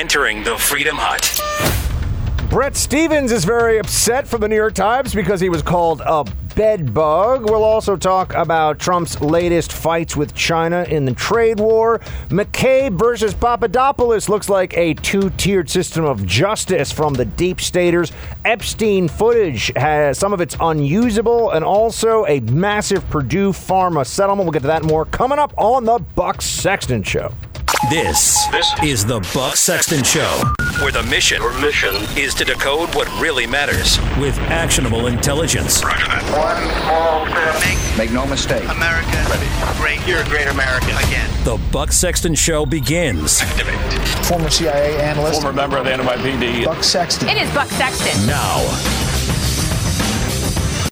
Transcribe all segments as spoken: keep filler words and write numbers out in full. entering the Freedom Hut. Bret Stephens is very upset from the New York Times because he was called a bedbug. We'll also talk about Trump's latest fights with China in the trade war. McCabe versus Papadopoulos looks like a two-tiered system of justice from the deep staters. Epstein footage has some of it's unusable, and also a massive Purdue Pharma settlement. We'll get to that and more coming up on the Buck Sexton Show. This, this is the Buck Sexton Show, where the mission, mission is to decode what really matters with actionable intelligence. Right. One small step. Make, make no mistake. America. Ready. Great. You're a great American again. The Buck Sexton Show begins. Activate. Former C I A analyst. Former member of the N Y P D. Buck Sexton. It is Buck Sexton. Now.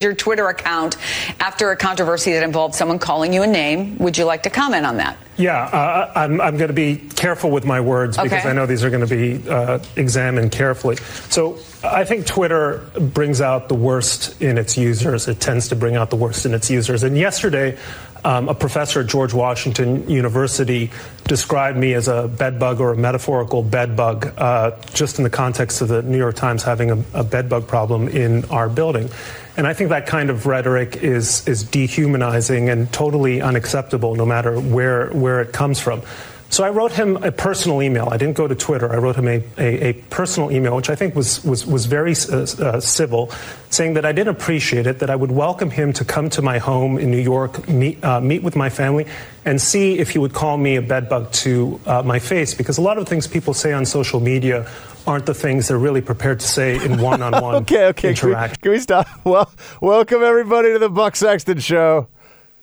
Your Twitter account after a controversy that involved someone calling you a name. Would you like to comment on that? Yeah, uh, I'm, I'm going to be careful with my words okay. because I know these are going to be uh, examined carefully. So I think Twitter brings out the worst in its users. It tends to bring out the worst in its users. And yesterday, um, a professor at George Washington University described me as a bedbug or a metaphorical bedbug, uh, just in the context of the New York Times having a, a bedbug problem in our building. And I think that kind of rhetoric is is dehumanizing and totally unacceptable, no matter where where it comes from. So I wrote him a personal email. I didn't go to Twitter. I wrote him a, a, a personal email, which I think was was, was very uh, uh, civil, saying that I didn't appreciate it, that I would welcome him to come to my home in New York, meet, uh, meet with my family, and see if he would call me a bedbug to uh, my face. Because a lot of things people say on social media aren't the things they're really prepared to say in one-on-one okay, okay, interaction. Can we, can we stop? Well, welcome everybody to the Buck Sexton Show.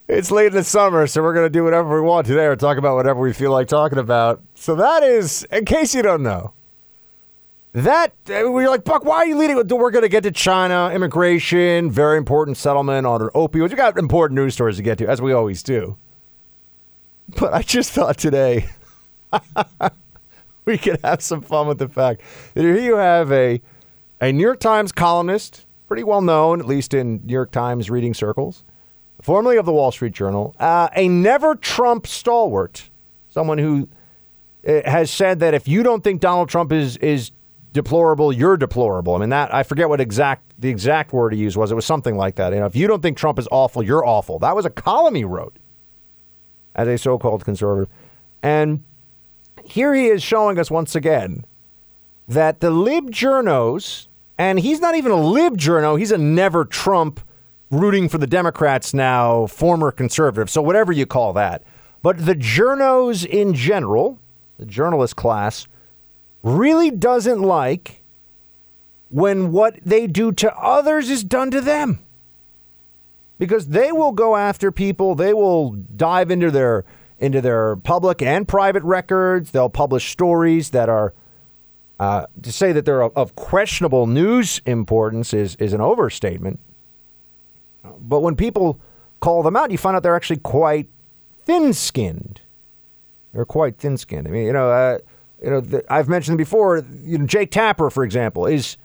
It's late in the summer, so we're going to do whatever we want today or talk about whatever we feel like talking about. So that is, in case you don't know, that, we're like, Buck, why are you leading? We're going to get to China, immigration, very important settlement on opioids. We got important news stories to get to, as we always do. But I just thought today we could have some fun with the fact that here you have a, a New York Times columnist, pretty well known, at least in New York Times reading circles, formerly of the Wall Street Journal, uh, a never-Trump stalwart, someone who uh, has said that if you don't think Donald Trump is is deplorable, you're deplorable. I mean, that I forget what exact the exact word he used was. It was something like that. You know, if you don't think Trump is awful, you're awful. That was a column he wrote as a so-called conservative. And here he is showing us once again that the lib journos, and he's not even a lib journo, he's a never-Trump rooting for the Democrats now, former conservative, so whatever you call that. But the journos in general, the journalist class, really doesn't like when what they do to others is done to them. Because they will go after people, they will dive into their into their public and private records, they'll publish stories that are, uh, to say that they're of, of questionable news importance is, is an overstatement. But when people call them out, you find out they're actually quite thin-skinned. They're quite thin-skinned. I mean, you know, uh, you know, the, I've mentioned before. You know, Jake Tapper, for example, is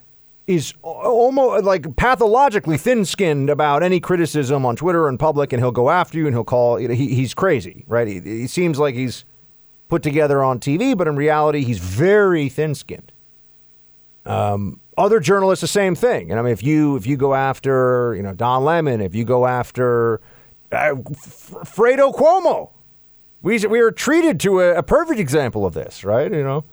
is almost like pathologically thin-skinned about any criticism on Twitter and public, and he'll go after you and he'll call. You know, he, he's crazy, right? He, he seems like he's put together on T V, but in reality, he's very thin-skinned. Um. Other journalists, the same thing. And I mean, if you if you go after, you know, Don Lemon, if you go after uh, Fredo Cuomo, we we are treated to a, a perfect example of this, right? You know,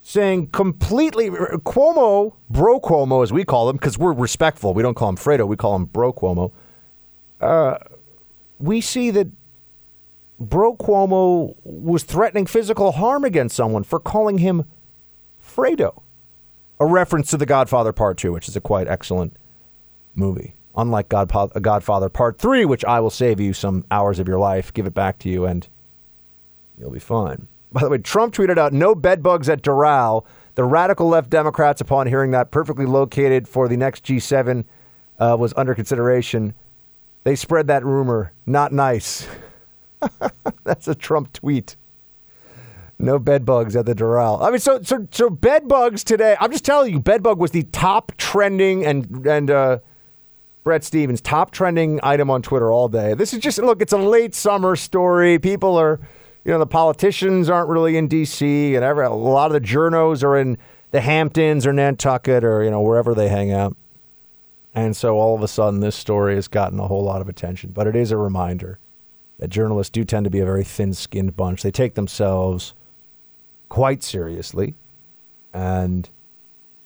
saying completely Cuomo, Bro Cuomo, as we call him, because we're respectful. We don't call him Fredo. We call him Bro Cuomo. Uh, we see that Bro Cuomo was threatening physical harm against someone for calling him Fredo. A reference to The Godfather Part Two, which is a quite excellent movie. Unlike Godpa- Godfather Part Three, which I will save you some hours of your life, give it back to you, and you'll be fine. By the way, Trump tweeted out, "No bedbugs at Doral." The radical left Democrats, upon hearing that, perfectly located for the next G seven uh, was under consideration. They spread that rumor. Not nice. That's a Trump tweet. No bedbugs at the Doral. I mean, so so so bedbugs today. I'm just telling you, bedbug was the top trending and and uh, Bret Stephens top trending item on Twitter all day. This is just look. It's a late summer story. People are you know, the politicians aren't really in D C and every, a lot of the journos are in the Hamptons or Nantucket or, you know, wherever they hang out. And so all of a sudden this story has gotten a whole lot of attention. But it is a reminder that journalists do tend to be a very thin-skinned bunch. They take themselves quite seriously. And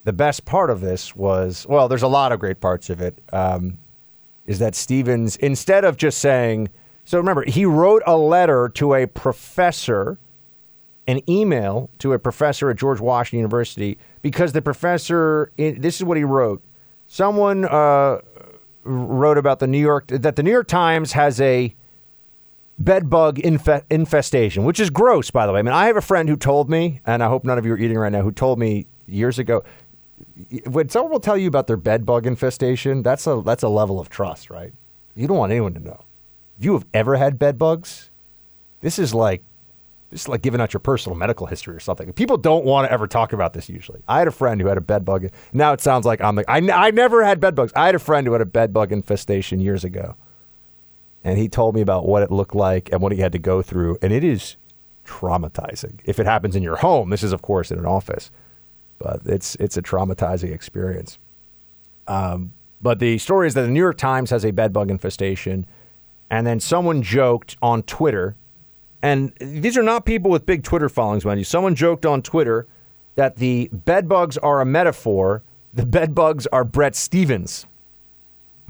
the best part of this was, well, there's a lot of great parts of it, um, is that Stevens, instead of just saying, so remember, he wrote a letter to a professor, an email to a professor at George Washington University, because the professor, this is what he wrote. Someone uh, wrote about the New York that the New York Times has a bed bug inf- infestation, which is gross, by the way. I mean, I have a friend who told me, and I hope none of you are eating right now, who told me years ago, when someone will tell you about their bed bug infestation, that's a that's a level of trust, right? You don't want anyone to know. If you have ever had bed bugs, this is like this is like giving out your personal medical history or something. People don't want to ever talk about this usually. I had a friend who had a bed bug. Now it sounds like I'm like, I, n- I never had bed bugs. I had a friend who had a bed bug infestation years ago. And he told me about what it looked like and what he had to go through. And it is traumatizing. If it happens in your home, this is, of course, in an office. But it's it's a traumatizing experience. Um, but the story is that the New York Times has a bed bug infestation. And then someone joked on Twitter. And these are not people with big Twitter followings, mind you. Someone joked on Twitter that the bedbugs are a metaphor. The bedbugs are Bret Stephens.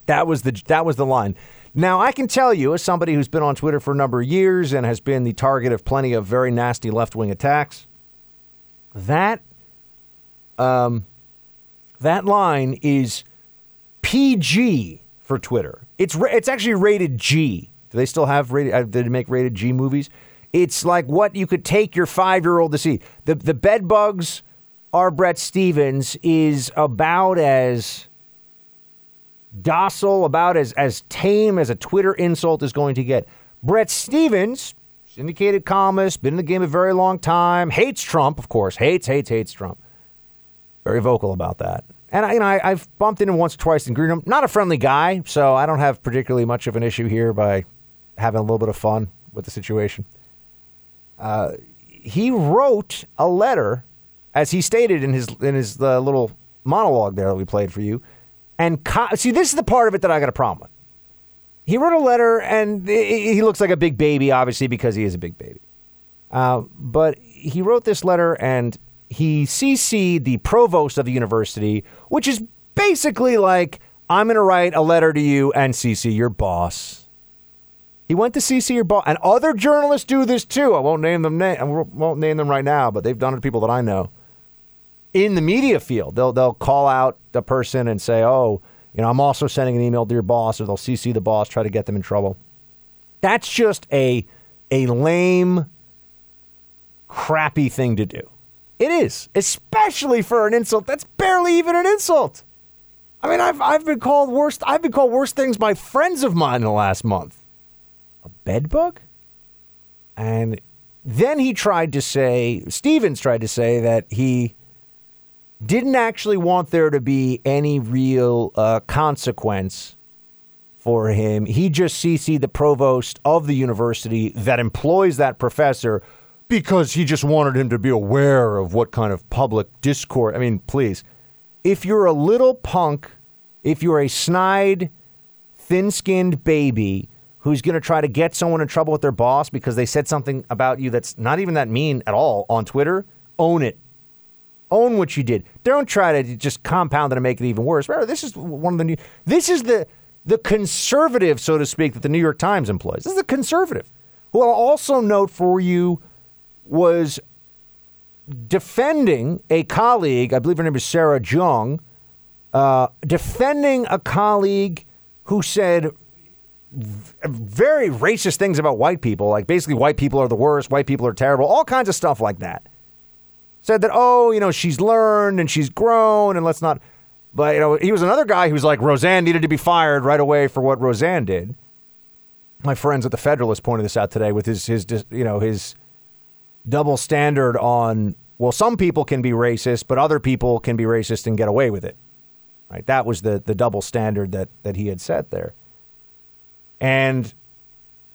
That was the that was the line. Now, I can tell you, as somebody who's been on Twitter for a number of years and has been the target of plenty of very nasty left-wing attacks, that um, that line is P G for Twitter. It's it's actually rated G. Do they still have rated? Did they make rated G movies? It's like what you could take your five-year-old to see. The the bed bugs are Bret Stephens is about as docile, about as as tame as a Twitter insult is going to get. Bret Stephens, syndicated columnist, been in the game a very long time, hates Trump, of course, hates hates hates Trump. Very vocal about that. And I, you know, I, I've bumped into him once or twice in Greenham. Not a friendly guy, so I don't have particularly much of an issue here by having a little bit of fun with the situation. Uh, he wrote a letter, as he stated in his in his the uh, little monologue there that we played for you. And co- see, this is the part of it that I got a problem with. He wrote a letter, and it, he looks like a big baby, obviously, because he is a big baby. Uh, but he wrote this letter, and he C C'd the provost of the university, which is basically like, I'm going to write a letter to you and C C your boss. He went to C C your boss, and other journalists do this too. I won't name them. Na- I won't name them right now, but they've done it to people that I know in the media field. They'll they'll call out the person and say, "Oh, you know, I'm also sending an email to your boss," or they'll C C the boss, try to get them in trouble. That's just a a lame, crappy thing to do. It is, especially for an insult that's barely even an insult. I mean, I've I've been called worse. I've been called worse things by friends of mine in the last month. A bed bug? And then he tried to say, Stevens tried to say that he didn't actually want there to be any real uh, consequence for him. He just C C'd the provost of the university that employs that professor, because he just wanted him to be aware of what kind of public discourse. I mean, please, if you're a little punk, if you're a snide, thin-skinned baby who's going to try to get someone in trouble with their boss because they said something about you that's not even that mean at all on Twitter, own it. Own what you did. Don't try to just compound it and make it even worse. Remember, this is one of the new, this is the the conservative, so to speak, that the New York Times employs. This is the conservative, who I'll also note for you, was defending a colleague, I believe her name is Sarah Jung, uh, defending a colleague who said v- very racist things about white people, like basically white people are the worst, white people are terrible, all kinds of stuff like that. Said that, oh, you know, she's learned and she's grown and let's not. But, you know, he was another guy who's like, Roseanne needed to be fired right away for what Roseanne did. My friends at the Federalist pointed this out today with his, his you know, his double standard on, well, some people can be racist, but other people can be racist and get away with it. Right. That was the the double standard that that he had set there. And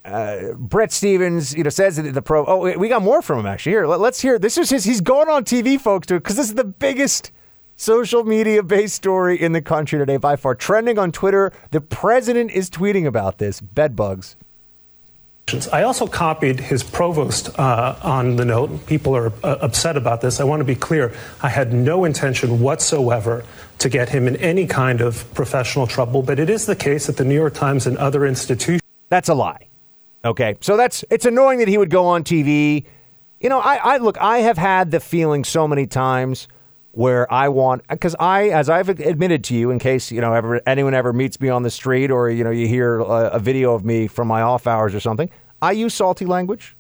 Uh, Bret Stephens, you know, says that the pro. Oh, we got more from him actually. Here, let, let's hear. This is his. He's going on T V, folks, to because this is the biggest social media-based story in the country today by far. Trending on Twitter, the president is tweeting about this. Bedbugs. I also copied his provost uh, on the note. People are uh, upset about this. I want to be clear. I had no intention whatsoever to get him in any kind of professional trouble, but it is the case that the New York Times and other institutions. That's a lie. Okay, so that's it's annoying that he would go on T V. You know, I, I look, I have had the feeling so many times where I want, because I, as I've admitted to you, in case, you know, ever anyone ever meets me on the street or, you know, you hear a, a video of me from my off hours or something, I use salty language.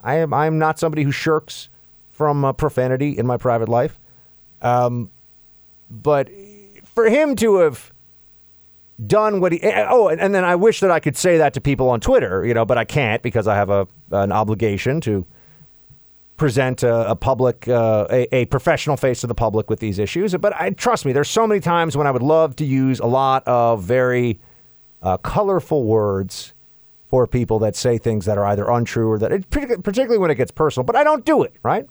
I am I'm not somebody who shirks from uh, profanity in my private life. Um, but for him to have done what he, oh, and, and then I wish that I could say that to people on Twitter, you know, but I can't because I have a an obligation to present a, a public, uh, a, a professional face to the public with these issues. But I, trust me, there's so many times when I would love to use a lot of very uh, colorful words for people that say things that are either untrue or that, it, particularly when it gets personal, but I don't do it, right?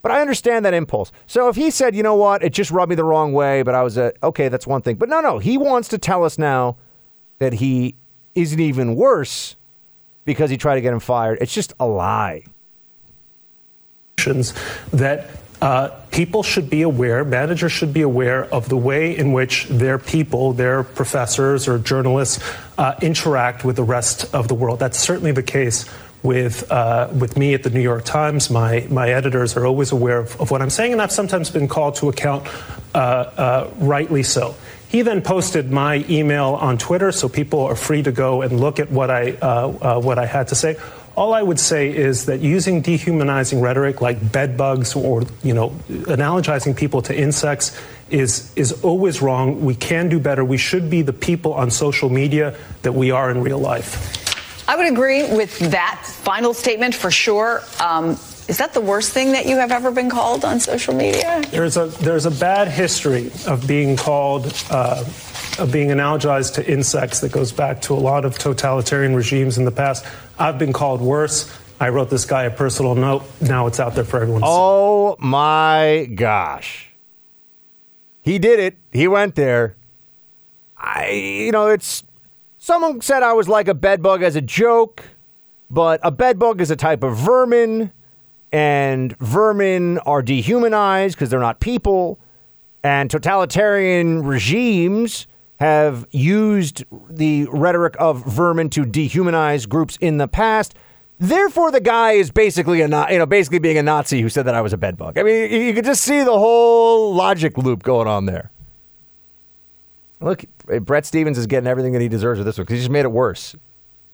But I understand that impulse. So if he said, you know what, it just rubbed me the wrong way, but I was, uh, okay, that's one thing. But no, no, he wants to tell us now that he isn't even worse because he tried to get him fired. It's just a lie. That uh, people should be aware, managers should be aware of the way in which their people, their professors or journalists uh, interact with the rest of the world. That's certainly the case with uh, with me at the New York Times. My my editors are always aware of, of what I'm saying, and I've sometimes been called to account, uh, uh, rightly so. He then posted my email on Twitter, so people are free to go and look at what I uh, uh, what I had to say. All I would say is that using dehumanizing rhetoric like bed bugs or, you know, analogizing people to insects is is always wrong. We can do better. We should be the people on social media that we are in real life. I would agree with that final statement for sure. Um, is that the worst thing that you have ever been called on social media? There's a there's a bad history of being called, uh, of being analogized to insects that goes back to a lot of totalitarian regimes in the past. I've been called worse. I wrote this guy a personal note. Now it's out there for everyone to see. Oh, my gosh. He did it. He went there. I, you know, it's someone said I was like a bedbug as a joke, but a bedbug is a type of vermin, and vermin are dehumanized because they're not people. And totalitarian regimes have used the rhetoric of vermin to dehumanize groups in the past. Therefore, the guy is basically a, you know, basically being a Nazi who said that I was a bedbug. I mean, you could just see the whole logic loop going on there. Look, Bret Stephens is getting everything that he deserves with this one because he just made it worse.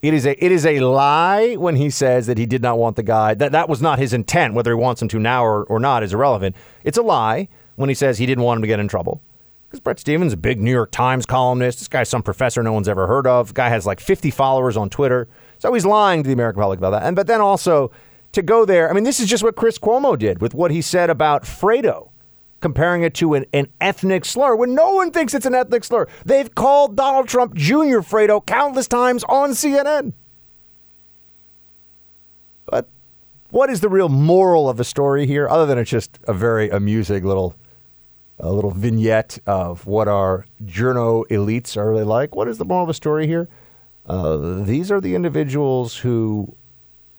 It is a it is a lie when he says that he did not want the guy. That that was not his intent. Whether he wants him to now or, or not is irrelevant. It's a lie when he says he didn't want him to get in trouble. Because Bret Stephens, a big New York Times columnist, this guy's some professor no one's ever heard of. Guy has like fifty followers on Twitter, so he's lying to the American public about that. And but then also to go there, I mean, this is just what Chris Cuomo did with what he said about Fredo, comparing it to an, an ethnic slur when no one thinks it's an ethnic slur. They've called Donald Trump Junior Fredo countless times on C N N. But what is the real moral of the story here, other than it's just a very amusing little? A little vignette of what our journo elites are really like. What is the moral of the story here? Uh, these are the individuals who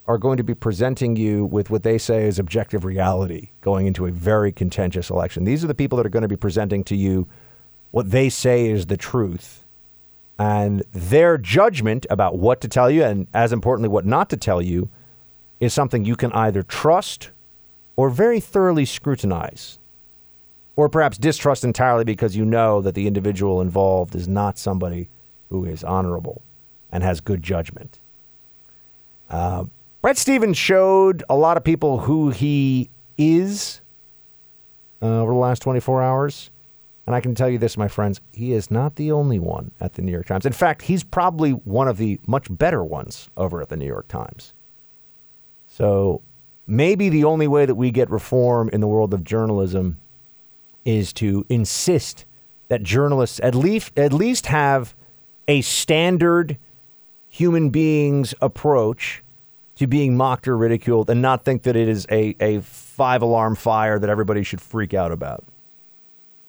are going to be presenting you with what they say is objective reality going into a very contentious election. These are the people that are going to be presenting to you what they say is the truth. And their judgment about what to tell you, and as importantly, what not to tell you, is something you can either trust or very thoroughly scrutinize. Or perhaps distrust entirely because you know that the individual involved is not somebody who is honorable and has good judgment. Uh, Bret Stephens showed a lot of people who he is uh, over the last twenty-four hours. And I can tell you this, my friends, he is not the only one at the New York Times. In fact, he's probably one of the much better ones over at the New York Times. So maybe the only way that we get reform in the world of journalism is to insist that journalists at least at least have a standard human beings' approach to being mocked or ridiculed and not think that it is a, a five-alarm fire that everybody should freak out about.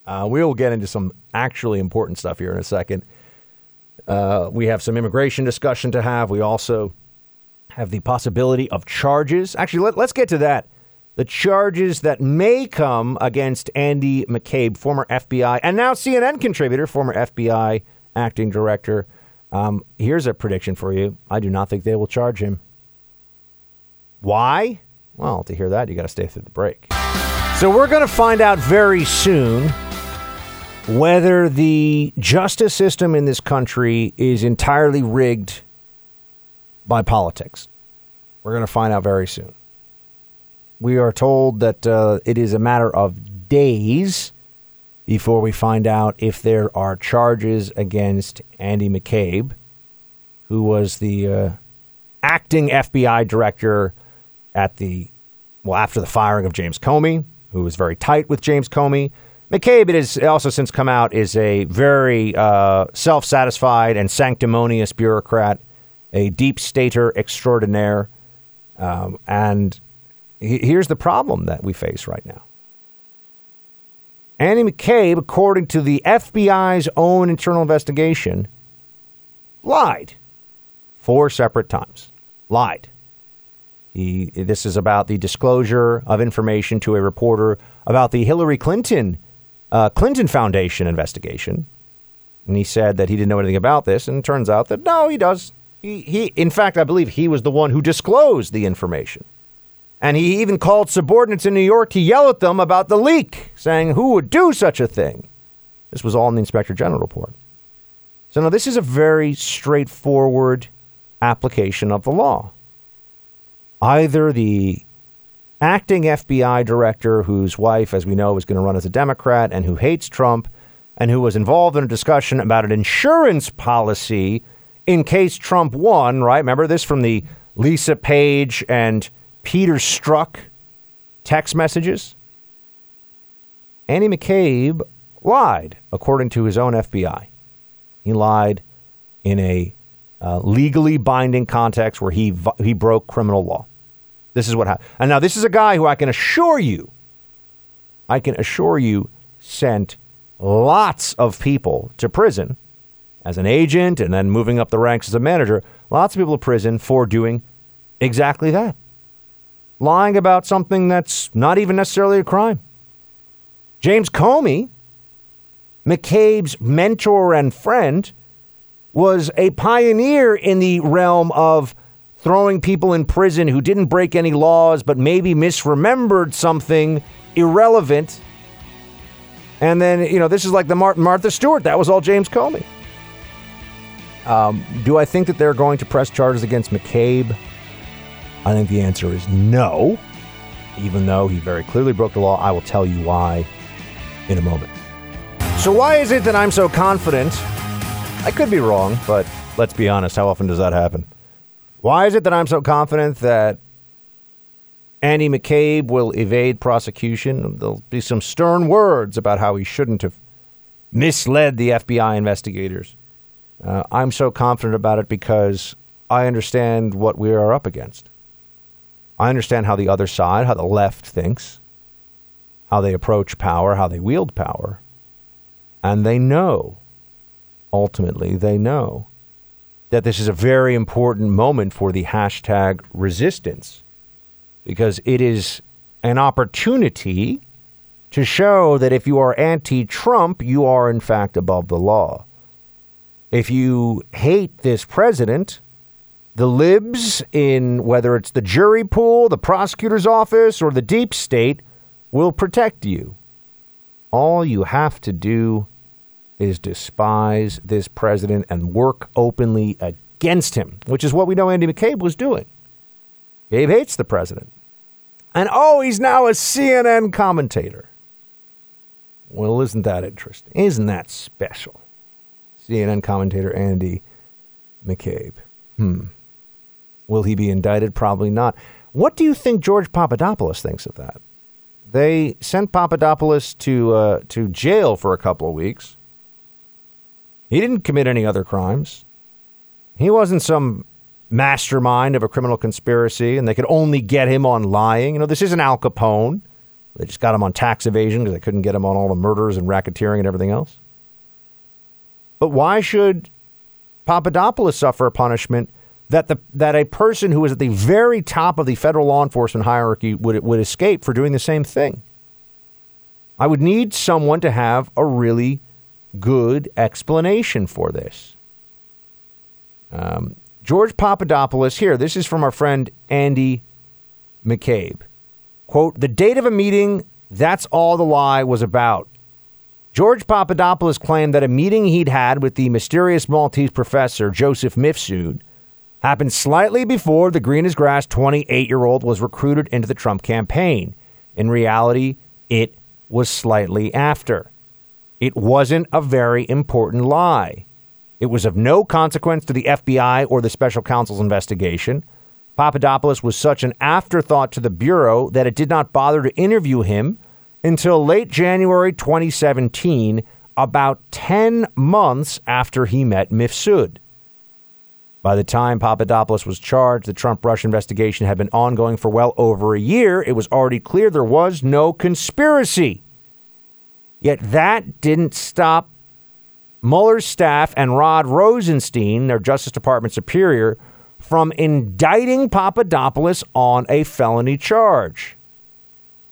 Uh, we will get into some actually important stuff here in a second. Uh, we have some immigration discussion to have. We also have the possibility of charges. Actually, let, let's get to that. The charges that may come against Andy McCabe, former F B I, and now C N N contributor, former F B I acting director. Um, here's a prediction for you. I do not think they will charge him. Why? Well, to hear that, you got to stay through the break. So we're going to find out very soon whether the justice system in this country is entirely rigged by politics. We're going to find out very soon. We are told that uh, it is a matter of days before we find out if there are charges against Andy McCabe, who was the uh, acting F B I director at the, well, after the firing of James Comey, who was very tight with James Comey. McCabe, it has also since come out, is a very uh, self-satisfied and sanctimonious bureaucrat, a deep stater extraordinaire. Um, and he, here's the problem that we face right now. Andy McCabe, according to the F B I's own internal investigation, lied four separate times. Lied. He, this is about the disclosure of information to a reporter about the Hillary Clinton uh, Clinton Foundation investigation. And he said that he didn't know anything about this. And it turns out that, no, he does. He, he, in fact, I believe he was the one who disclosed the information. And he even called subordinates in New York to yell at them about the leak, saying, who would do such a thing? This was all in the Inspector General report. So now this is a very straightforward application of the law. Either the acting F B I director, whose wife, as we know, is going to run as a Democrat and who hates Trump and who was involved in a discussion about an insurance policy in case Trump won, right? Remember this from the Lisa Page and Peter Strzok text messages? Andy McCabe lied, according to his own F B I. He lied in a Uh, legally binding context where he he broke criminal law. This is what happened. And now this is a guy who I can assure you, I can assure you, sent lots of people to prison as an agent and then moving up the ranks as a manager. Lots of people to prison for doing exactly that. Lying about something that's not even necessarily a crime. James Comey, McCabe's mentor and friend, was a pioneer in the realm of throwing people in prison who didn't break any laws, but maybe misremembered something irrelevant. And then, you know, this is like the Mar- Martha Stewart. That was all James Comey. Um, do I think that they're going to press charges against McCabe? I think the answer is no, even though he very clearly broke the law. I will tell you why in a moment. So why is it that I'm so confident? I could be wrong, but let's be honest. How often does that happen? Why is it that I'm so confident that Andy McCabe will evade prosecution? There'll be some stern words about how he shouldn't have misled the F B I investigators. Uh, I'm so confident about it because I understand what we are up against. I understand how the other side, how the left thinks, how they approach power, how they wield power. And they know. Ultimately, they know that this is a very important moment for the hashtag resistance because it is an opportunity to show that if you are anti-Trump, you are, in fact, above the law. If you hate this president, the libs in whether it's the jury pool, the prosecutor's office, or the deep state will protect you. All you have to do is despise this president and work openly against him, which is what we know Andy McCabe was doing. McCabe hates the president. And, oh, he's now a C N N commentator. Well, isn't that interesting? Isn't that special? C N N commentator Andy McCabe. Hmm. Will he be indicted? Probably not. What do you think George Papadopoulos thinks of that? They sent Papadopoulos to uh, to jail for a couple of weeks. He didn't commit any other crimes. He wasn't some mastermind of a criminal conspiracy, and they could only get him on lying. You know, this isn't Al Capone. They just got him on tax evasion because they couldn't get him on all the murders and racketeering and everything else. But why should Papadopoulos suffer a punishment that the that a person who is at the very top of the federal law enforcement hierarchy would would escape for doing the same thing? I would need someone to have a really good explanation for this. Um, George Papadopoulos here. This is from our friend Andy McCabe. Quote, the date of a meeting, that's all the lie was about. George Papadopoulos claimed that a meeting he'd had with the mysterious Maltese professor, Joseph Mifsud, happened slightly before the green as grass twenty-eight-year-old was recruited into the Trump campaign. In reality, it was slightly after. It wasn't a very important lie. It was of no consequence to the F B I or the special counsel's investigation. Papadopoulos was such an afterthought to the Bureau that it did not bother to interview him until late January twenty seventeen, about ten months after he met Mifsud. By the time Papadopoulos was charged, the Trump-Russia investigation had been ongoing for well over a year. It was already clear there was no conspiracy. Yet that didn't stop Mueller's staff and Rod Rosenstein, their Justice Department superior, from indicting Papadopoulos on a felony charge.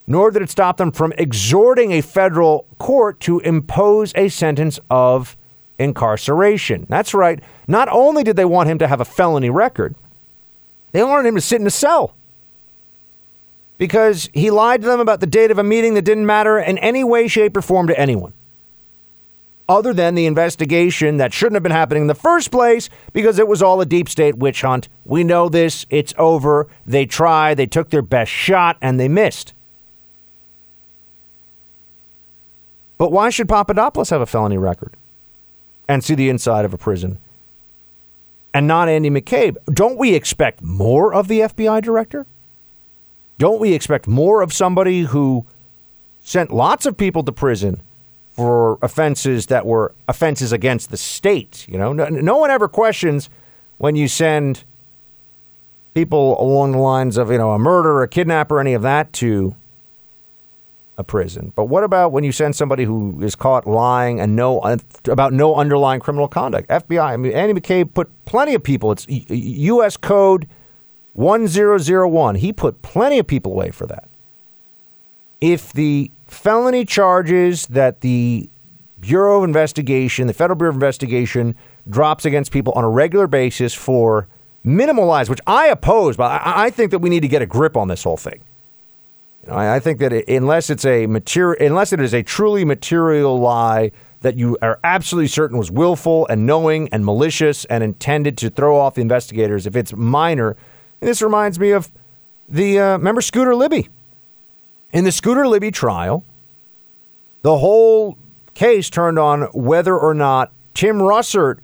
Nor did it stop them from exhorting a federal court to impose a sentence of incarceration. That's right. Not only did they want him to have a felony record, they wanted him to sit in a cell because he lied to them about the date of a meeting that didn't matter in any way, shape, or form to anyone, other than the investigation that shouldn't have been happening in the first place because it was all a deep state witch hunt. We know this. It's over. They tried. They took their best shot, and they missed. But why should Papadopoulos have a felony record and see the inside of a prison and not Andy McCabe? Don't we expect more of the F B I director? Don't we expect more of somebody who sent lots of people to prison for offenses that were offenses against the state? You know, no, no one ever questions when you send people along the lines of, you know, a murderer, a kidnapper, any of that to a prison. But what about when you send somebody who is caught lying and no uh, about no underlying criminal conduct? F B I. I mean, Andy McCabe put plenty of people. It's U S Code one thousand one. He put plenty of people away for that. If the felony charges that the Bureau of Investigation, the Federal Bureau of Investigation, drops against people on a regular basis for minimal lies, which I oppose, but I think that we need to get a grip on this whole thing. You know, I think that it, unless it's a material, unless it is a truly material lie that you are absolutely certain was willful and knowing and malicious and intended to throw off the investigators, if it's minor, and this reminds me of the uh, remember Scooter Libby. In the Scooter Libby trial, the whole case turned on whether or not Tim Russert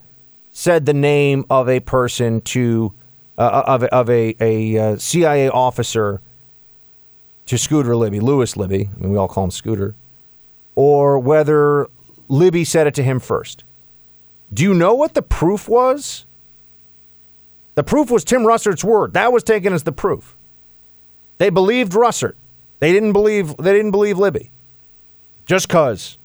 said the name of a person to uh, of of a, a uh, C I A officer to Scooter Libby, Lewis Libby. I mean, we all call him Scooter, or whether Libby said it to him first. Do you know what the proof was? The proof was Tim Russert's word. That was taken as the proof. They believed Russert. They didn't believe they didn't believe Libby just because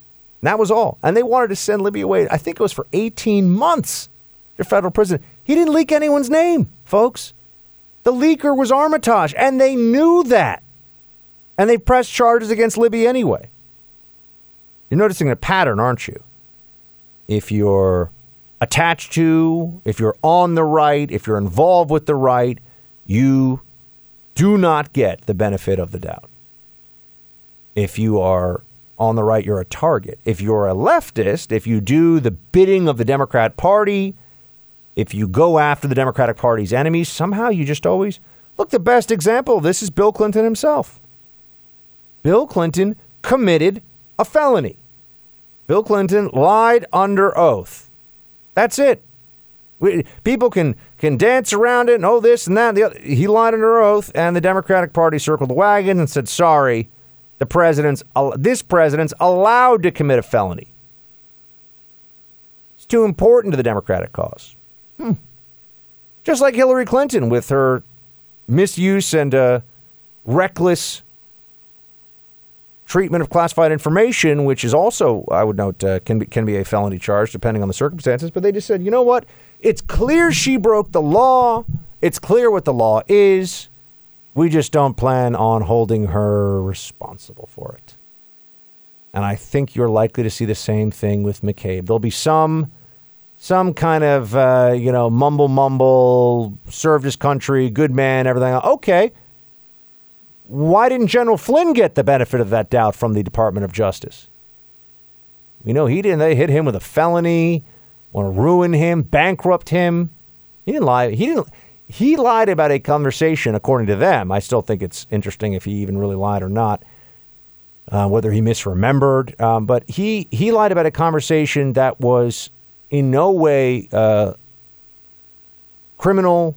that was all. And they wanted to send Libby away. I think it was for eighteen months to federal prison. He didn't leak anyone's name, folks. The leaker was Armitage, and they knew that. And they pressed charges against Libby anyway. You're noticing a pattern, aren't you? If you're attached to, if you're on the right, if you're involved with the right, you do not get the benefit of the doubt. If you are on the right, you're a target. If you're a leftist, if you do the bidding of the Democrat Party, if you go after the Democratic Party's enemies, somehow you just always... Look, the best example of this is Bill Clinton himself. Bill Clinton committed a felony. Bill Clinton lied under oath. That's it. We, people can, can dance around it and oh, this and that. And the other. He lied under oath, and the Democratic Party circled the wagon and said, sorry, The president's, this president's allowed to commit a felony. It's too important to the Democratic cause. Hmm. Just like Hillary Clinton with her misuse and uh, reckless treatment of classified information, which is also, I would note, uh, can be can be a felony charge depending on the circumstances. But they just said, you know what? It's clear she broke the law. It's clear what the law is. We just don't plan on holding her responsible for it. And I think you're likely to see the same thing with McCabe. There'll be some some kind of, uh, you know, mumble mumble, served his country, good man, everything. Okay. Why didn't General Flynn get the benefit of that doubt from the Department of Justice? You know, he didn't. They hit him with a felony, want to ruin him, bankrupt him. He didn't lie. He didn't. He lied about a conversation, according to them. I still think it's interesting if he even really lied or not, uh, whether he misremembered. Um, but he he lied about a conversation that was in no way uh, criminal,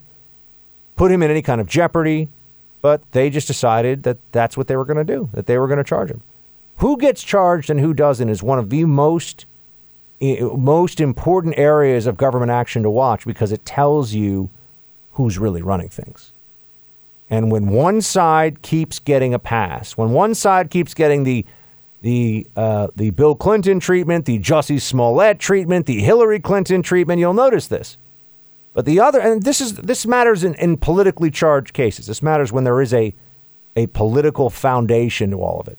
put him in any kind of jeopardy. But they just decided that that's what they were going to do, that they were going to charge him. Who gets charged and who doesn't is one of the most most important areas of government action to watch, because it tells you who's really running things. And when one side keeps getting a pass, when one side keeps getting the the uh, the Bill Clinton treatment, the Jussie Smollett treatment, the Hillary Clinton treatment, you'll notice this. But the other, and this is this matters in, in politically charged cases. This matters when there is a, a political foundation to all of it.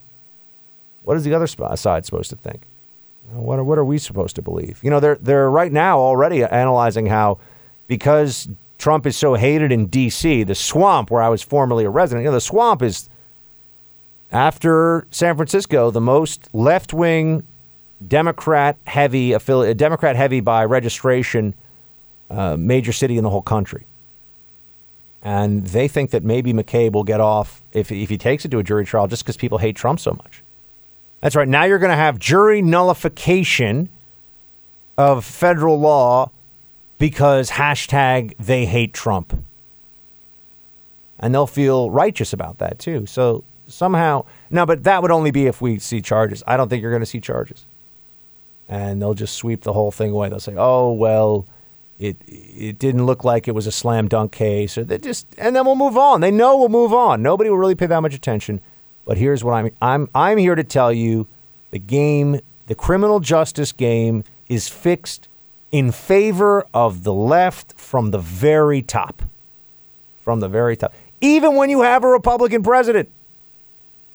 What is the other side supposed to think? What are, what are we supposed to believe? You know, they're they're right now already analyzing how, because Trump is so hated in D C, the swamp where I was formerly a resident, you know, the swamp is, after San Francisco, the most left-wing, Democrat-heavy, affili- Democrat-heavy by registration Uh, major city in the whole country. And they think that maybe McCabe will get off if, if he takes it to a jury trial just because people hate Trump so much. That's right. Now you're going to have jury nullification of federal law because hashtag they hate Trump. And they'll feel righteous about that, too. So somehow. No, but that would only be if we see charges. I don't think you're going to see charges. And they'll just sweep the whole thing away. They'll say, oh, well, It it didn't look like it was a slam dunk case, or they just, and then we'll move on. They know we'll move on. Nobody will really pay that much attention. But here's what I'm I'm I'm here to tell you: the game, the criminal justice game, is fixed in favor of the left from the very top, from the very top. Even when you have a Republican president,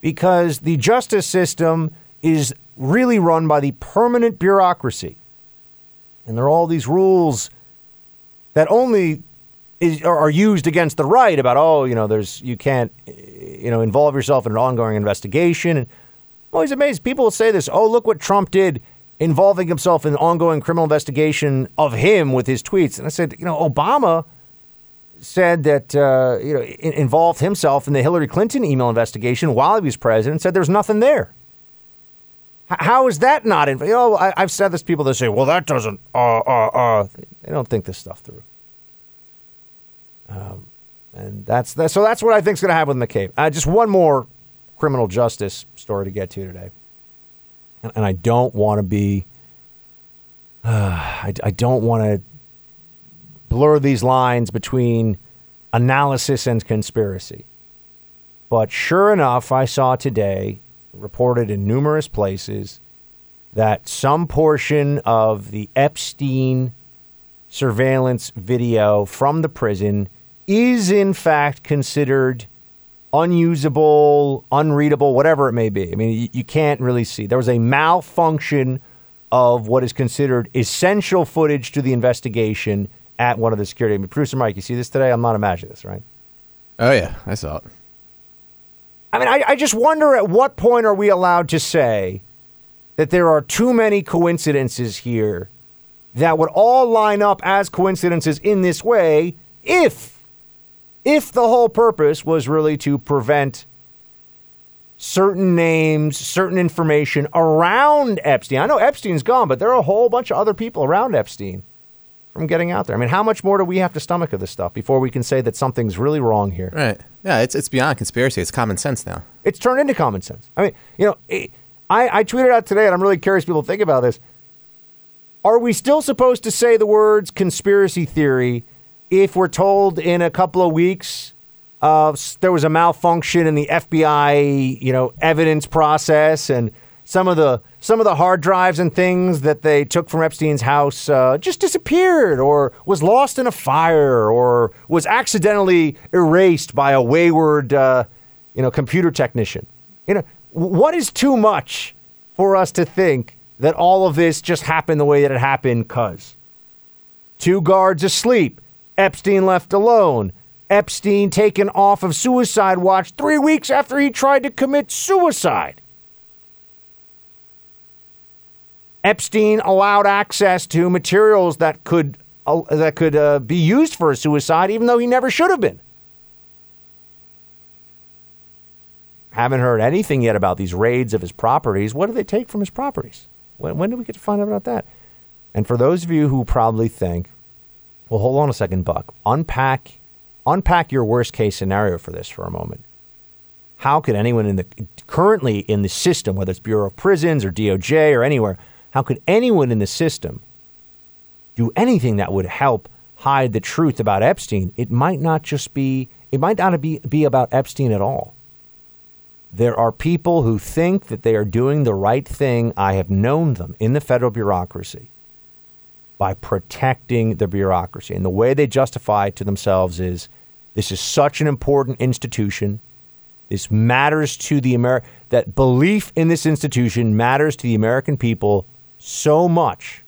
because the justice system is really run by the permanent bureaucracy, and there are all these rules that only is, are used against the right about, oh, you know, there's, you can't, you know, involve yourself in an ongoing investigation. And I'm always amazed. People will say this, oh, look what Trump did involving himself in an ongoing criminal investigation of him with his tweets. And I said, you know, Obama said that, uh, you know, involved himself in the Hillary Clinton email investigation while he was president, said there's nothing there. How is that not? You know, I, I've said this to people that say, well, that doesn't, uh, uh, uh. They don't think this stuff through. Um, and that's that. So that's what I think is going to happen with McCabe. Uh, just one more criminal justice story to get to today. And, and I don't want to be, uh, I, I don't want to blur these lines between analysis and conspiracy. But sure enough, I saw today, reported in numerous places, that some portion of the Epstein surveillance video from the prison is in fact considered unusable, unreadable, whatever it may be. I mean, you, you can't really see. There was a malfunction of what is considered essential footage to the investigation at one of the security. I mean, Producer Mike, you see this today? I'm not imagining this, right? Oh, yeah, I saw it. I mean, I, I just wonder at what point are we allowed to say that there are too many coincidences here that would all line up as coincidences in this way if, if the whole purpose was really to prevent certain names, certain information around Epstein. I know Epstein's gone, but there are a whole bunch of other people around Epstein from getting out there. I mean, how much more do we have to stomach of this stuff before we can say that something's really wrong here? Right. Yeah, it's it's beyond conspiracy. It's common sense now. It's turned into common sense. I mean, you know, it, I, I tweeted out today, and I'm really curious people think about this. Are we still supposed to say the words conspiracy theory if we're told in a couple of weeks uh, there was a malfunction in the F B I, you know, evidence process and some of the some of the hard drives and things that they took from Epstein's house uh, just disappeared or was lost in a fire or was accidentally erased by a wayward, uh, you know, computer technician. You know, what is too much for us to think that all of this just happened the way that it happened? Because two guards asleep, Epstein left alone, Epstein taken off of suicide watch three weeks after he tried to commit suicide. Epstein allowed access to materials that could uh, that could uh, be used for a suicide, even though he never should have been. Haven't heard anything yet about these raids of his properties. What do they take from his properties? When, when do we get to find out about that? And for those of you who probably think, well, hold on a second, Buck. Unpack, unpack your worst case scenario for this for a moment. How could anyone in the currently in the system, whether it's Bureau of Prisons or D O J or anywhere, how could anyone in the system do anything that would help hide the truth about Epstein? It might not just be, it might not be, be about Epstein at all. There are people who think that they are doing the right thing. I have known them in the federal bureaucracy by protecting the bureaucracy. And the way they justify it to themselves is this is such an important institution. This matters to the Ameri- that belief in this institution matters to the American people so much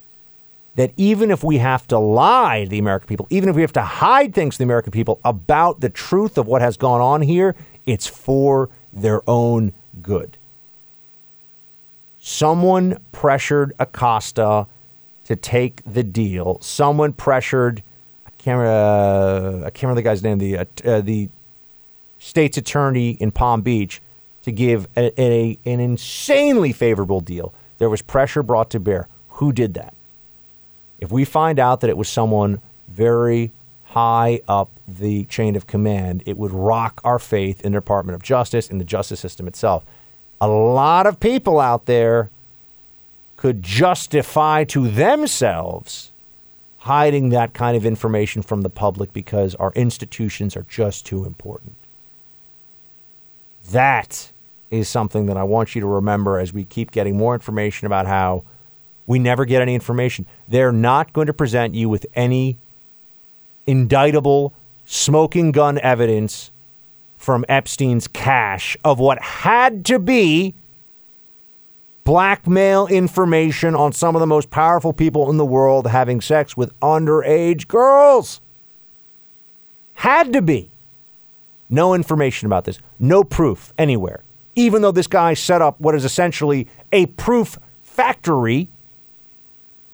that even if we have to lie to the American people, even if we have to hide things to the American people about the truth of what has gone on here, it's for their own good. Someone pressured Acosta to take the deal. Someone pressured, I can't remember, uh, I can't remember the guy's name, the uh, uh, the state's attorney in Palm Beach to give a, a, an insanely favorable deal. There was pressure brought to bear. Who did that? If we find out that it was someone very high up the chain of command, it would rock our faith in the Department of Justice and the justice system itself. A lot of people out there could justify to themselves hiding that kind of information from the public because our institutions are just too important. That is something that I want you to remember as we keep getting more information about how we never get any information. They're not going to present you with any indictable smoking gun evidence from Epstein's cache of what had to be blackmail information on some of the most powerful people in the world having sex with underage girls. Had to be. No information about this. No proof anywhere. Even though this guy set up what is essentially a proof factory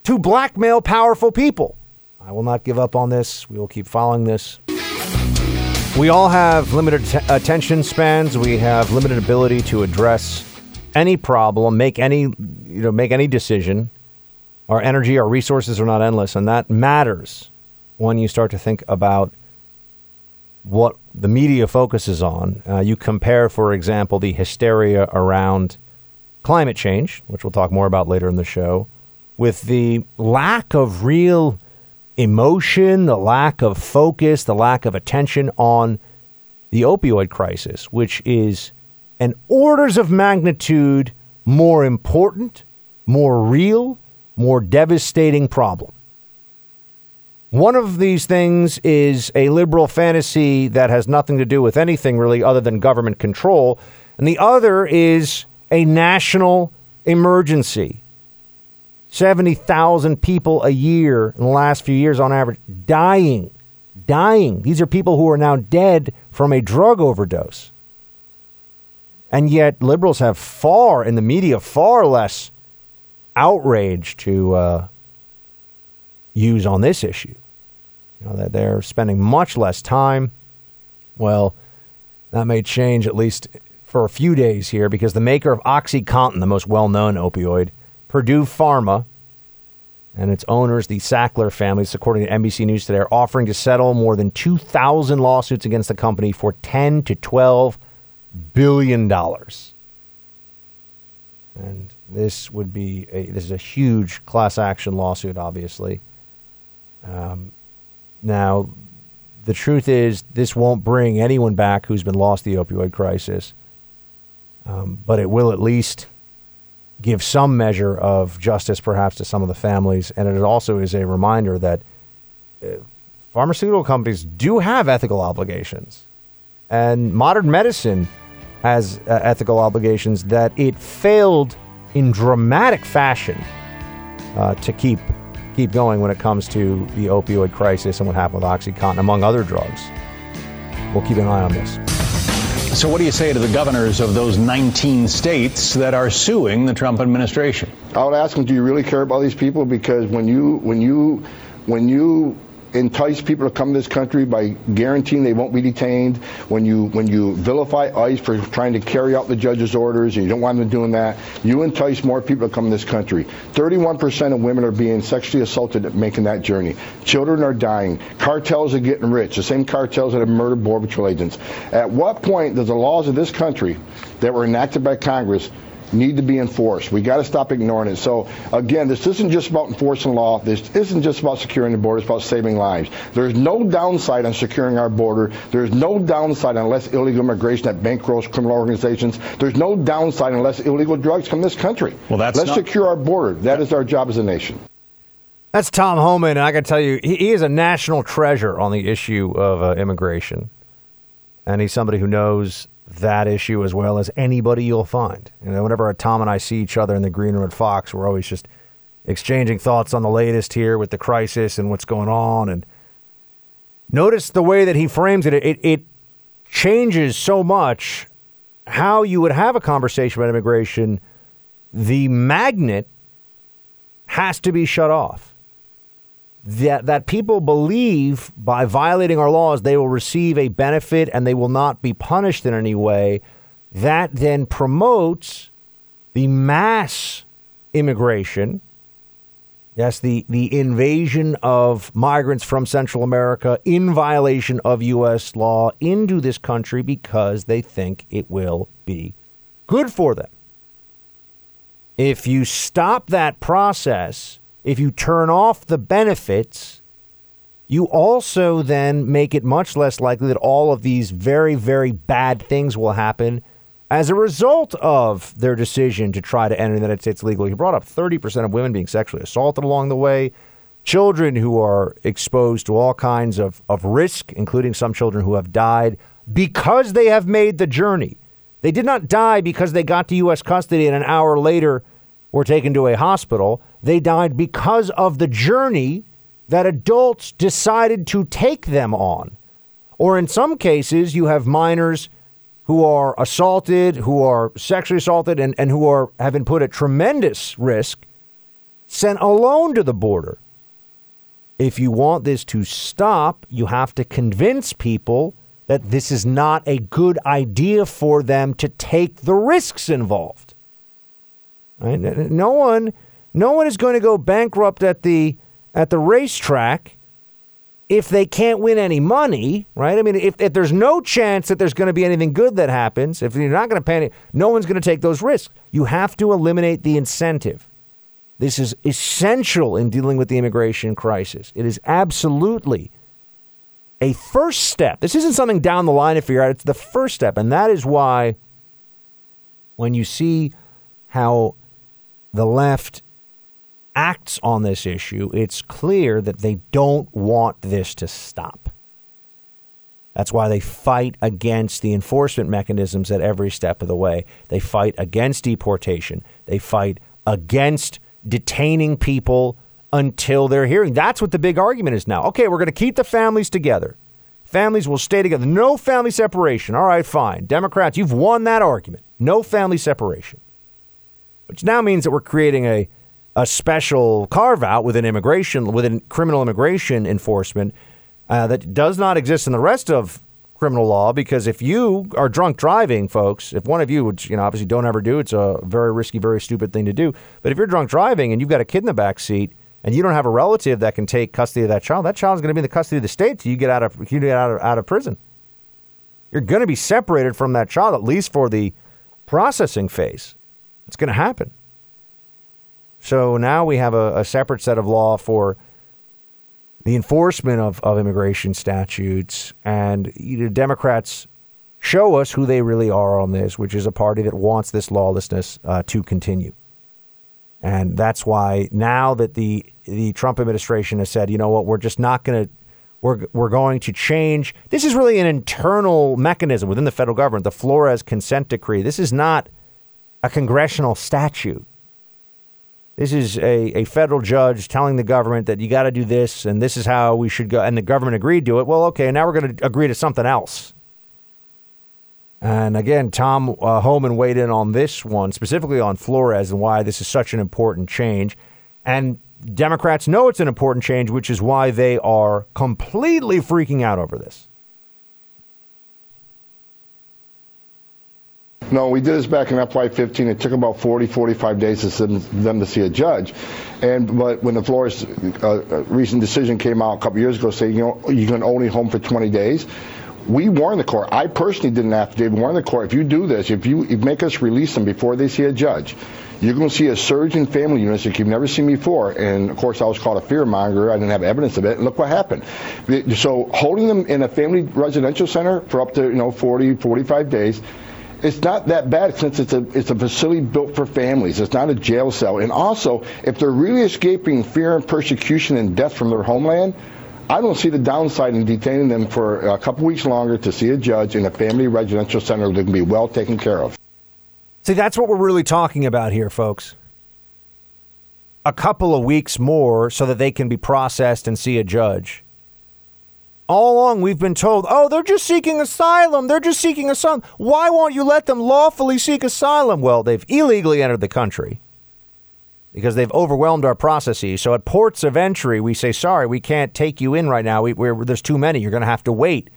to blackmail powerful people. I will not give up on this. We will keep following this. We all have limited t- attention spans. We have limited ability to address any problem, make any, you know, make any decision. Our energy, our resources are not endless, and that matters when you start to think about what the media focuses on. Uh, you compare, for example, the hysteria around climate change, which we'll talk more about later in the show, with the lack of real emotion, the lack of focus, the lack of attention on the opioid crisis, which is an orders of magnitude more important, more real, more devastating problem. One of these things is a liberal fantasy that has nothing to do with anything really other than government control. And the other is a national emergency. seventy thousand people a year in the last few years on average dying, dying. These are people who are now dead from a drug overdose. And yet liberals have far, in the media, far less outrage to uh, use on this issue. You know, that they're spending much less time. Well, that may change at least for a few days here because the maker of OxyContin, the most well-known opioid, Purdue Pharma, and its owners, the Sackler family, according to N B C News today, are offering to settle more than two thousand lawsuits against the company for ten to twelve billion dollars. And this would be a, this is a huge class action lawsuit, obviously. Um, now, The truth is, this won't bring anyone back who's been lost to the opioid crisis, um, but it will at least give some measure of justice, perhaps, to some of the families. And it also is a reminder that uh, pharmaceutical companies do have ethical obligations, and modern medicine has uh, ethical obligations that it failed in dramatic fashion uh, to keep keep going when it comes to the opioid crisis and what happened with OxyContin, among other drugs. We'll keep an eye on this. So what do you say to the governors of those nineteen states that are suing the Trump administration? I would ask them, do you really care about these people? Because when you when you when you entice people to come to this country by guaranteeing they won't be detained, when you when you vilify ICE for trying to carry out the judge's orders, and you don't want them doing that, you entice more people to come to this country. thirty-one percent of women are being sexually assaulted making that journey. Children are dying. Cartels are getting rich, the same cartels that have murdered Border Patrol agents. At what point does the laws of this country that were enacted by Congress need to be enforced? We got to stop ignoring it. So again, this isn't just about enforcing law. This isn't just about securing the border. It's about saving lives. There's no downside on securing our border. There's no downside unless illegal immigration that bankrolls criminal organizations. There's no downside unless illegal drugs come to this country. Well, that's let's not- secure our border. That yeah. is our job as a nation. That's Tom Homan, and I got to tell you, he is a national treasure on the issue of uh, immigration, and he's somebody who knows that issue as well as anybody you'll find. You know, whenever Tom and I see each other in the green room at Fox, we're always just exchanging thoughts on the latest here with the crisis and what's going on. And notice the way that he frames it. It, it changes so much how you would have a conversation about immigration. The magnet has to be shut off. That, that people believe by violating our laws, they will receive a benefit and they will not be punished in any way. That then promotes the mass immigration. Yes, the, the invasion of migrants from Central America in violation of U S law into this country because they think it will be good for them. If you stop that process, if you turn off the benefits, you also then make it much less likely that all of these very, very bad things will happen as a result of their decision to try to enter the United States legally. He brought up thirty percent of women being sexually assaulted along the way, children who are exposed to all kinds of, of risk, including some children who have died because they have made the journey. They did not die because they got to U S custody and an hour later were taken to a hospital. They died because of the journey that adults decided to take them on. Or in some cases, you have minors who are assaulted, who are sexually assaulted, and, and who are have been put at tremendous risk, sent alone to the border. If you want this to stop, you have to convince people that this is not a good idea for them to take the risks involved. Right? No one... No one is going to go bankrupt at the at the racetrack if they can't win any money, right? I mean, if, if there's no chance that there's going to be anything good that happens, if you're not going to panic, no one's going to take those risks. You have to eliminate the incentive. This is essential in dealing with the immigration crisis. It is absolutely a first step. This isn't something down the line to figure out. It's the first step, and that is why when you see how the left acts on this issue, it's clear that they don't want this to stop. That's why they fight against the enforcement mechanisms at every step of the way. They fight against deportation. They fight against detaining people until they're hearing. That's what the big argument is now. Okay, we're going to keep the families together. Families will stay together. No family separation. All right, fine. Democrats, you've won that argument. No family separation. Which now means that we're creating a a special carve-out within immigration, within criminal immigration enforcement uh, that does not exist in the rest of criminal law, because if you are drunk driving, folks, if one of you, which, you know, obviously don't ever do, it's a very risky, very stupid thing to do, but if you're drunk driving and you've got a kid in the back seat and you don't have a relative that can take custody of that child, that child's going to be in the custody of the state till you get out of, you get out of, out of prison. You're going to be separated from that child, at least for the processing phase. It's going to happen. So now we have a, a separate set of law for the enforcement of, of immigration statutes. And you know, Democrats show us who they really are on this, which is a party that wants this lawlessness uh, to continue. And that's why now that the the Trump administration has said, you know what, we're just not going to we're we're going to change. This is really an internal mechanism within the federal government, the Flores Consent Decree. This is not a congressional statute. This is a, a federal judge telling the government that you got to do this and this is how we should go. And the government agreed to it. Well, OK, now we're going to agree to something else. And again, Tom uh, Homan weighed in on this one, specifically on Flores and why this is such an important change. And Democrats know it's an important change, which is why they are completely freaking out over this. No, we did this back in F Y fifteen. It took about forty, forty-five days to send them to see a judge. And but when the Flores uh, recent decision came out a couple years ago saying, you know, you can only home for twenty days. We warned the court. I personally did an affidavit, warned the court, if you do this, if you if make us release them before they see a judge, you're going to see a surge in family units that you've never seen before. And, of course, I was called a fearmonger. I didn't have evidence of it. And look what happened. So holding them in a family residential center for up to, you know, forty, forty-five days, it's not that bad since it's a it's a facility built for families. It's not a jail cell. And also, if they're really escaping fear and persecution and death from their homeland, I don't see the downside in detaining them for a couple weeks longer to see a judge in a family residential center that can be well taken care of. See, that's what we're really talking about here, folks. A couple of weeks more so that they can be processed and see a judge. All along we've been told, oh, they're just seeking asylum. They're just seeking asylum. Why won't you let them lawfully seek asylum? Well, they've illegally entered the country, because they've overwhelmed our processes. So at ports of entry, we say, sorry, we can't take you in right now. We, we're, there's too many. You're going to have to wait.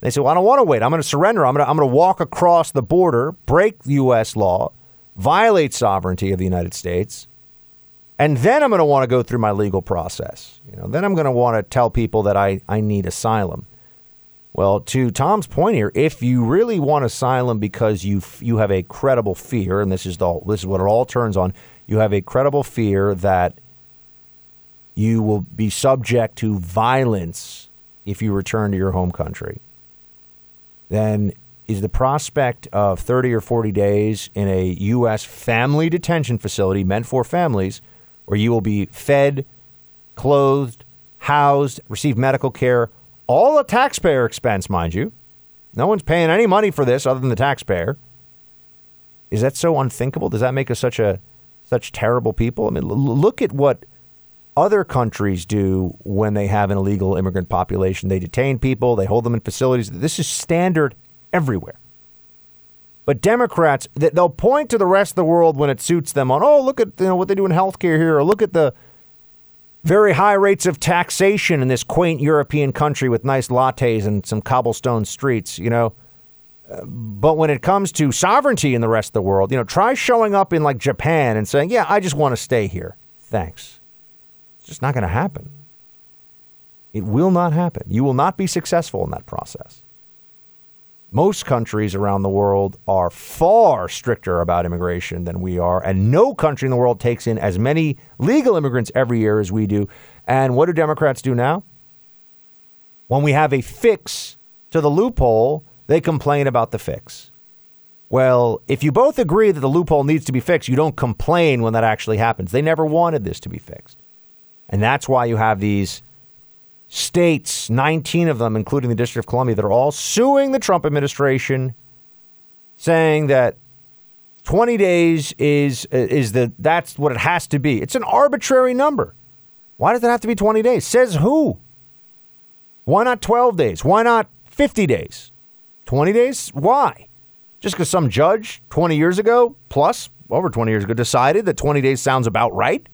They say, well, I don't want to wait. I'm going to surrender. I'm going to I'm going to walk across the border, break U S law, violate sovereignty of the United States. And then I'm going to want to go through my legal process. You know, then I'm going to want to tell people that I, I need asylum. Well, to Tom's point here, if you really want asylum because you you have a credible fear, and this is the this is what it all turns on, you have a credible fear that you will be subject to violence if you return to your home country, then is the prospect of thirty or forty days in a U S family detention facility meant for families where you will be fed, clothed, housed, receive medical care, all a taxpayer expense, mind you. No one's paying any money for this other than the taxpayer. Is that so unthinkable? Does that make us such a such terrible people? I mean, l- look at what other countries do when they have an illegal immigrant population. They detain people. They hold them in facilities. This is standard everywhere. But Democrats, they'll point to the rest of the world when it suits them on, oh, look at you know, what they do in healthcare here, or look at the very high rates of taxation in this quaint European country with nice lattes and some cobblestone streets, you know. But when it comes to sovereignty in the rest of the world, you know, try showing up in like Japan and saying, yeah, I just want to stay here. Thanks. It's just not going to happen. It will not happen. You will not be successful in that process. Most countries around the world are far stricter about immigration than we are, and no country in the world takes in as many legal immigrants every year as we do. And what do Democrats do now? When we have a fix to the loophole, they complain about the fix. Well, if you both agree that the loophole needs to be fixed, you don't complain when that actually happens. They never wanted this to be fixed. And that's why you have these states, nineteen of them, including the District of Columbia, that are all suing the Trump administration, saying that twenty days is is the that's what it has to be. It's an arbitrary number. Why does it have to be twenty days? Says who? Why not twelve days? Why not fifty days? twenty days? Why? Just because some judge twenty years ago, plus over twenty years ago, decided that twenty days sounds about right?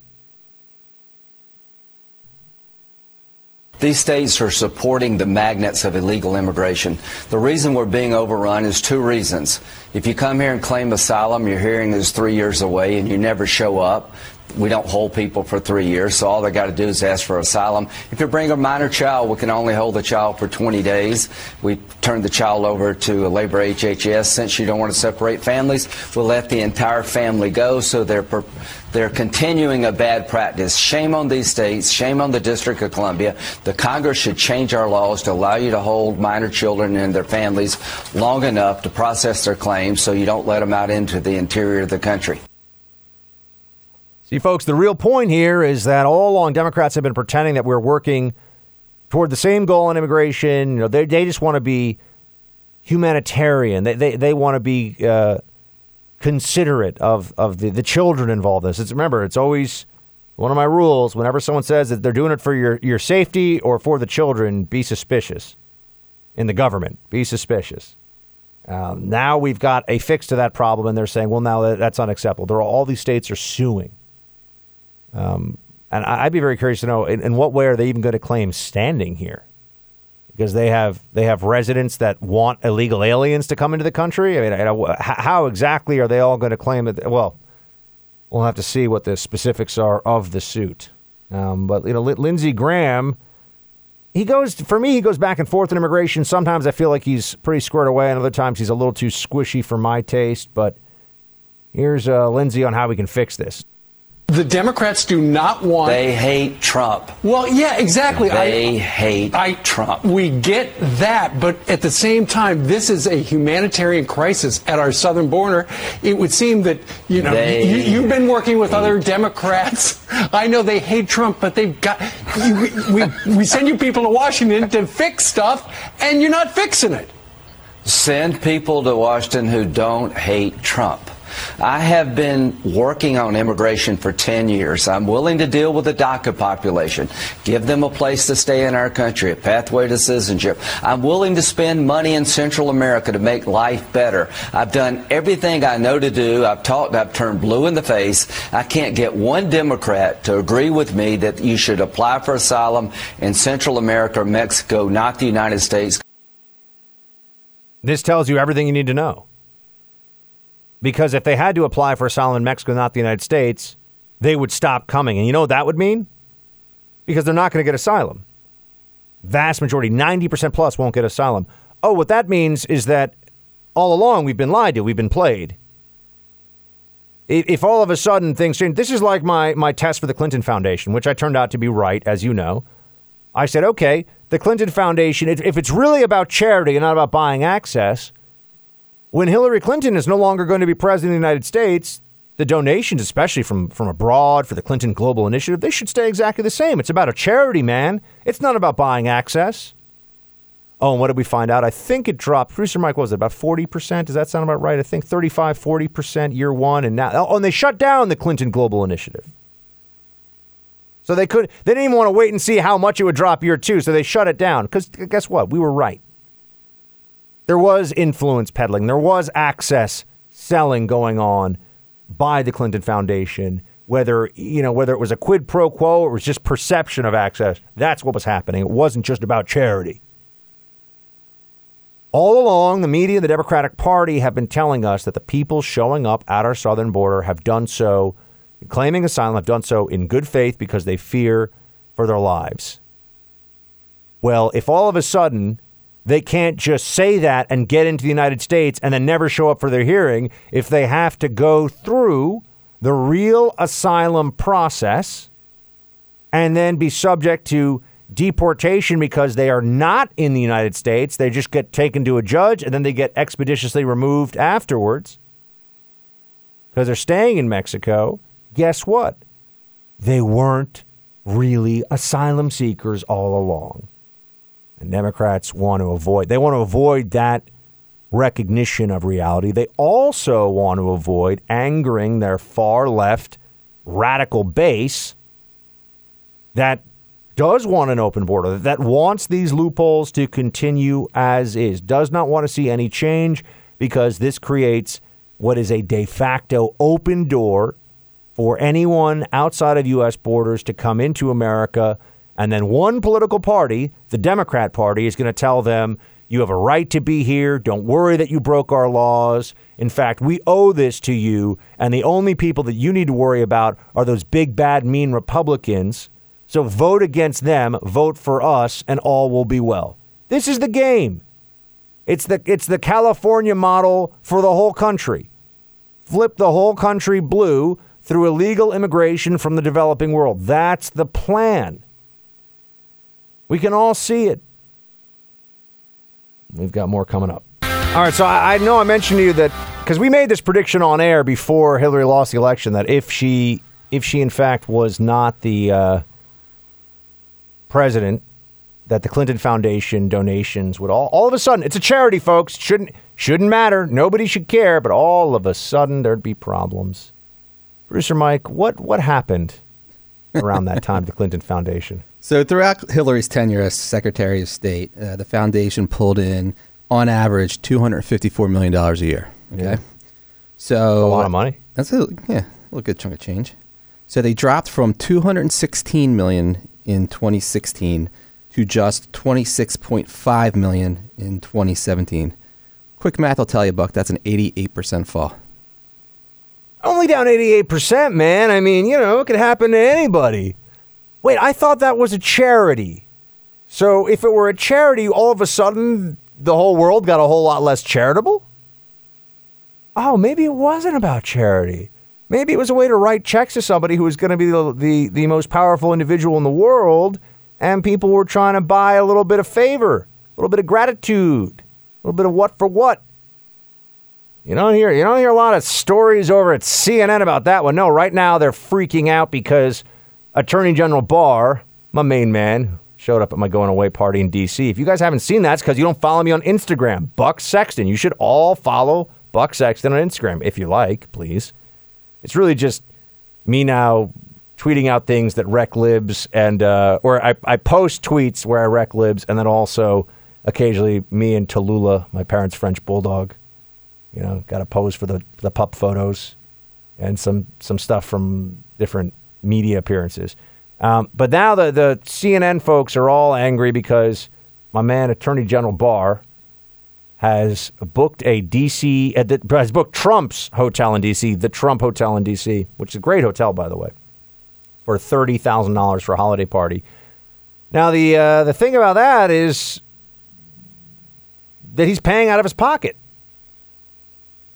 These states are supporting the magnets of illegal immigration. The reason we're being overrun is two reasons. If you come here and claim asylum, your hearing is three years away and you never show up. we don't hold people for three years, so all they got to do is ask for asylum. If you bring a minor child, we can only hold the child for twenty days. We turn the child over to Labor H H S. Since you don't want to separate families, we'll let the entire family go. So they're per they're continuing a bad practice. Shame on these states. Shame on the District of Columbia. The Congress should change our laws to allow you to hold minor children and their families long enough to process their claims so you don't let them out into the interior of the country. See, folks, the real point here is that all along Democrats have been pretending that we're working toward the same goal on immigration. You know, they they just want to be humanitarian. They they, they want to be uh, considerate of of the, the children involved in this. It's, remember, it's always one of my rules. Whenever someone says that they're doing it for your, your safety or for the children, be suspicious. In the government, be suspicious. Uh, now we've got a fix to that problem, and they're saying, well, now that's unacceptable. There are all these states are suing. Um, and I'd be very curious to know in, in what way are they even going to claim standing here? Because they have they have residents that want illegal aliens to come into the country. I mean, I, I, how exactly are they all going to claim that? Well, we'll have to see what the specifics are of the suit. Um, but, you know, Lindsey Graham, he goes for me, he goes back and forth in immigration. Sometimes I feel like he's pretty squared away, and other times he's a little too squishy for my taste. But here's uh, Lindsey on how we can fix this. The Democrats do not want... They hate Trump. Well, yeah, exactly. They I, hate I, Trump. We get that, but at the same time, this is a humanitarian crisis at our southern border. It would seem that, you know, they you, you've been working with other Democrats. I know they hate Trump, but they've got... We, we, we send you people to Washington to fix stuff, and you're not fixing it. Send people to Washington who don't hate Trump. I have been working on immigration for ten years. I'm willing to deal with the DACA population, give them a place to stay in our country, a pathway to citizenship. I'm willing to spend money in Central America to make life better. I've done everything I know to do. I've talked, I've turned blue in the face. I can't get one Democrat to agree with me that you should apply for asylum in Central America or Mexico, not the United States. This tells you everything you need to know. Because if they had to apply for asylum in Mexico, not the United States, they would stop coming. And you know what that would mean? Because they're not going to get asylum. Vast majority, ninety percent plus, won't get asylum. Oh, what that means is that all along we've been lied to. We've been played. If all of a sudden things change, this is like my, my test for the Clinton Foundation, which I turned out to be right, as you know. I said, okay, the Clinton Foundation, if it's really about charity and not about buying access... When Hillary Clinton is no longer going to be president of the United States, the donations, especially from, from abroad for the Clinton Global Initiative, they should stay exactly the same. It's about a charity, man. It's not about buying access. Oh, and what did we find out? I think it dropped. Producer Mike, what was it, about forty percent? Does that sound about right? I think thirty-five, forty percent year one. And now, oh, and they shut down the Clinton Global Initiative. So they could, they didn't even want to wait and see how much it would drop year two. So they shut it down because guess what? We were right. There was influence peddling. There was access selling going on by the Clinton Foundation, whether, you know, whether it was a quid pro quo or it was just perception of access. That's what was happening. It wasn't just about charity. All along, the media and the Democratic Party have been telling us that the people showing up at our southern border have done so, claiming asylum, have done so in good faith because they fear for their lives. Well, if all of a sudden... They can't just say that and get into the United States and then never show up for their hearing if they have to go through the real asylum process and then be subject to deportation because they are not in the United States. They just get taken to a judge and then they get expeditiously removed afterwards because they're staying in Mexico. Guess what? They weren't really asylum seekers all along. And Democrats want to avoid. They want to avoid that recognition of reality. They also want to avoid angering their far left radical base that does want an open border, that wants these loopholes to continue as is, does not want to see any change because this creates what is a de facto open door for anyone outside of U S borders to come into America. And then one political party, the Democrat Party, is going to tell them, You have a right to be here. Don't worry that you broke our laws. In fact, we owe this to you. And the only people that you need to worry about are those big, bad, mean Republicans. So vote against them, vote for us, and all will be well. This is the game. It's the it's the California model for the whole country. Flip the whole country blue through illegal immigration from the developing world. That's the plan. We can all see it. We've got more coming up. All right, so I, I know I mentioned to you that, because we made this prediction on air before Hillary lost the election, that if she, if she in fact was not the uh, president, that the Clinton Foundation donations would all, all of a sudden, it's a charity, folks. Shouldn't shouldn't matter. Nobody should care. But all of a sudden, there'd be problems. Producer Mike, what, what happened around that time to the Clinton Foundation? So throughout Hillary's tenure as Secretary of State, uh, the foundation pulled in, on average, two hundred fifty-four million dollars a year. Okay, yeah. So a lot of money. That's a, yeah, a little good chunk of change. So they dropped from two hundred sixteen million dollars in twenty sixteen to just twenty-six point five million dollars in twenty seventeen. Quick math will tell you, Buck, that's an eighty-eight percent fall. Only down eighty-eight percent, man. I mean, you know, it could happen to anybody. Wait, I thought that was a charity. So if it were a charity, all of a sudden, the whole world got a whole lot less charitable? Oh, maybe it wasn't about charity. Maybe it was a way to write checks to somebody who was going to be the, the, the most powerful individual in the world, and people were trying to buy a little bit of favor, a little bit of gratitude, a little bit of what for what. You don't hear you don't hear a lot of stories over at C N N about that one. No, right now they're freaking out because Attorney General Barr, my main man, showed up at my going away party in D C. If you guys haven't seen that, it's because you don't follow me on Instagram. Buck Sexton. You should all follow Buck Sexton on Instagram if you like, please. It's really just me now tweeting out things that wreck libs, and uh, or I, I post tweets where I wreck libs, and then also occasionally me and Tallulah, my parents' French bulldog, you know, got to pose for the, the pup photos and some, some stuff from different media appearances. Um, but now the, the C N N folks are all angry because my man, Attorney General Barr, has booked a D C, uh, has booked Trump's hotel in D C, the Trump Hotel in D C, which is a great hotel, by the way, for thirty thousand dollars for a holiday party. Now, the uh, the thing about that is that he's paying out of his pocket.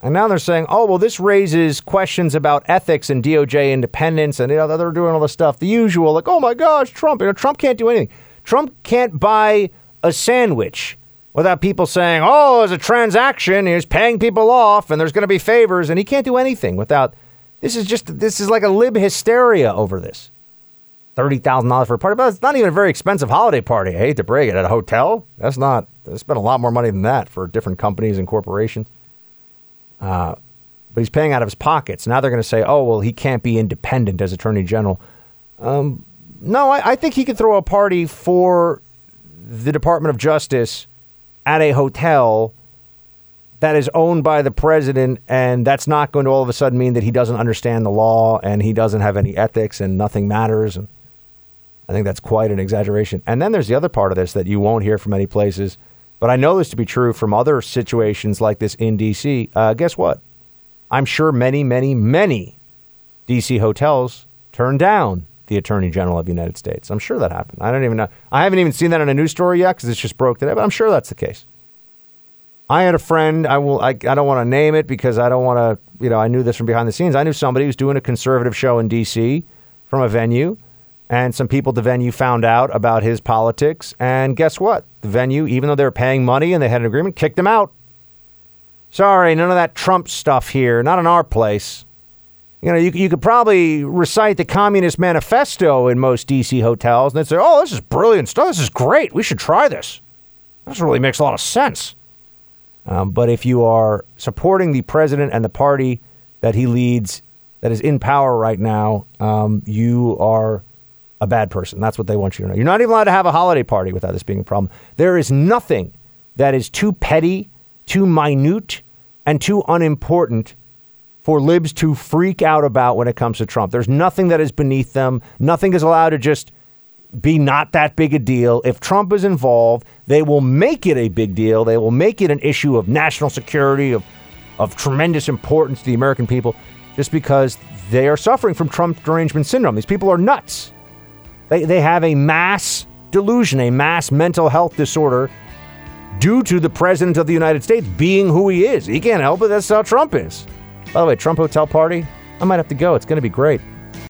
And now they're saying, oh, well, this raises questions about ethics and D O J independence, and you know, they're doing all this stuff, the usual, like, oh, my gosh, Trump. You know, Trump can't do anything. Trump can't buy a sandwich without people saying, oh, it's a transaction, he's paying people off, and there's going to be favors, and he can't do anything without... This is just, this is like a lib hysteria over this. thirty thousand dollars for a party, but it's not even a very expensive holiday party. I hate to break it. At a hotel, that's not, they spent a lot more money than that for different companies and corporations. Uh, but he's paying out of his pockets. Now they're going to say, oh, well, he can't be independent as Attorney General. Um, no, I, I think he could throw a party for the Department of Justice at a hotel that is owned by the president, and that's not going to all of a sudden mean that he doesn't understand the law and he doesn't have any ethics and nothing matters. And I think that's quite an exaggeration. And then there's the other part of this that you won't hear from many places, but I know this to be true from other situations like this in D C. Uh, guess what? I'm sure many, many, many D C hotels turned down the Attorney General of the United States. I'm sure that happened. I don't even know. I haven't even seen that in a news story yet because it's just broke today, but I'm sure that's the case. I had a friend, I will. I, I don't want to name it because I don't want to, you know, I knew this from behind the scenes. I knew somebody who's doing a conservative show in D C from a venue, and some people at the venue found out about his politics. And guess what? The venue, even though they were paying money and they had an agreement, kicked him out. Sorry, none of that Trump stuff here. Not in our place. You know, you, you could probably recite the Communist Manifesto in most D C hotels, and they'd say, oh, this is brilliant stuff. This is great. We should try this. This really makes a lot of sense. Um, but if you are supporting the president and the party that he leads, that is in power right now, um, you are a bad person. That's what they want you to know. You're not even allowed to have a holiday party without this being a problem. There is nothing that is too petty, too minute, and too unimportant for libs to freak out about when it comes to Trump. There's nothing that is beneath them. Nothing is allowed to just be not that big a deal. If Trump is involved, they will make it a big deal. They will make it an issue of national security, of of tremendous importance to the American people, just because they are suffering from Trump derangement syndrome. These people are nuts. They they have a mass delusion, a mass mental health disorder due to the president of the United States being who he is. He can't help it. That's how Trump is. By the way, Trump hotel party, I might have to go. It's going to be great.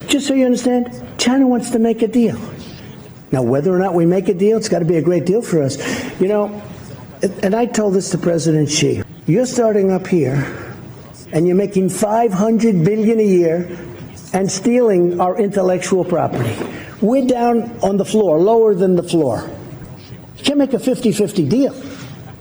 Just so you understand, China wants to make a deal. Now, whether or not we make a deal, it's got to be a great deal for us. You know, and I told this to President Xi. You're starting up here, and you're making five hundred billion dollars a year and stealing our intellectual property. We're down on the floor, lower than the floor. You can't make a fifty-fifty deal.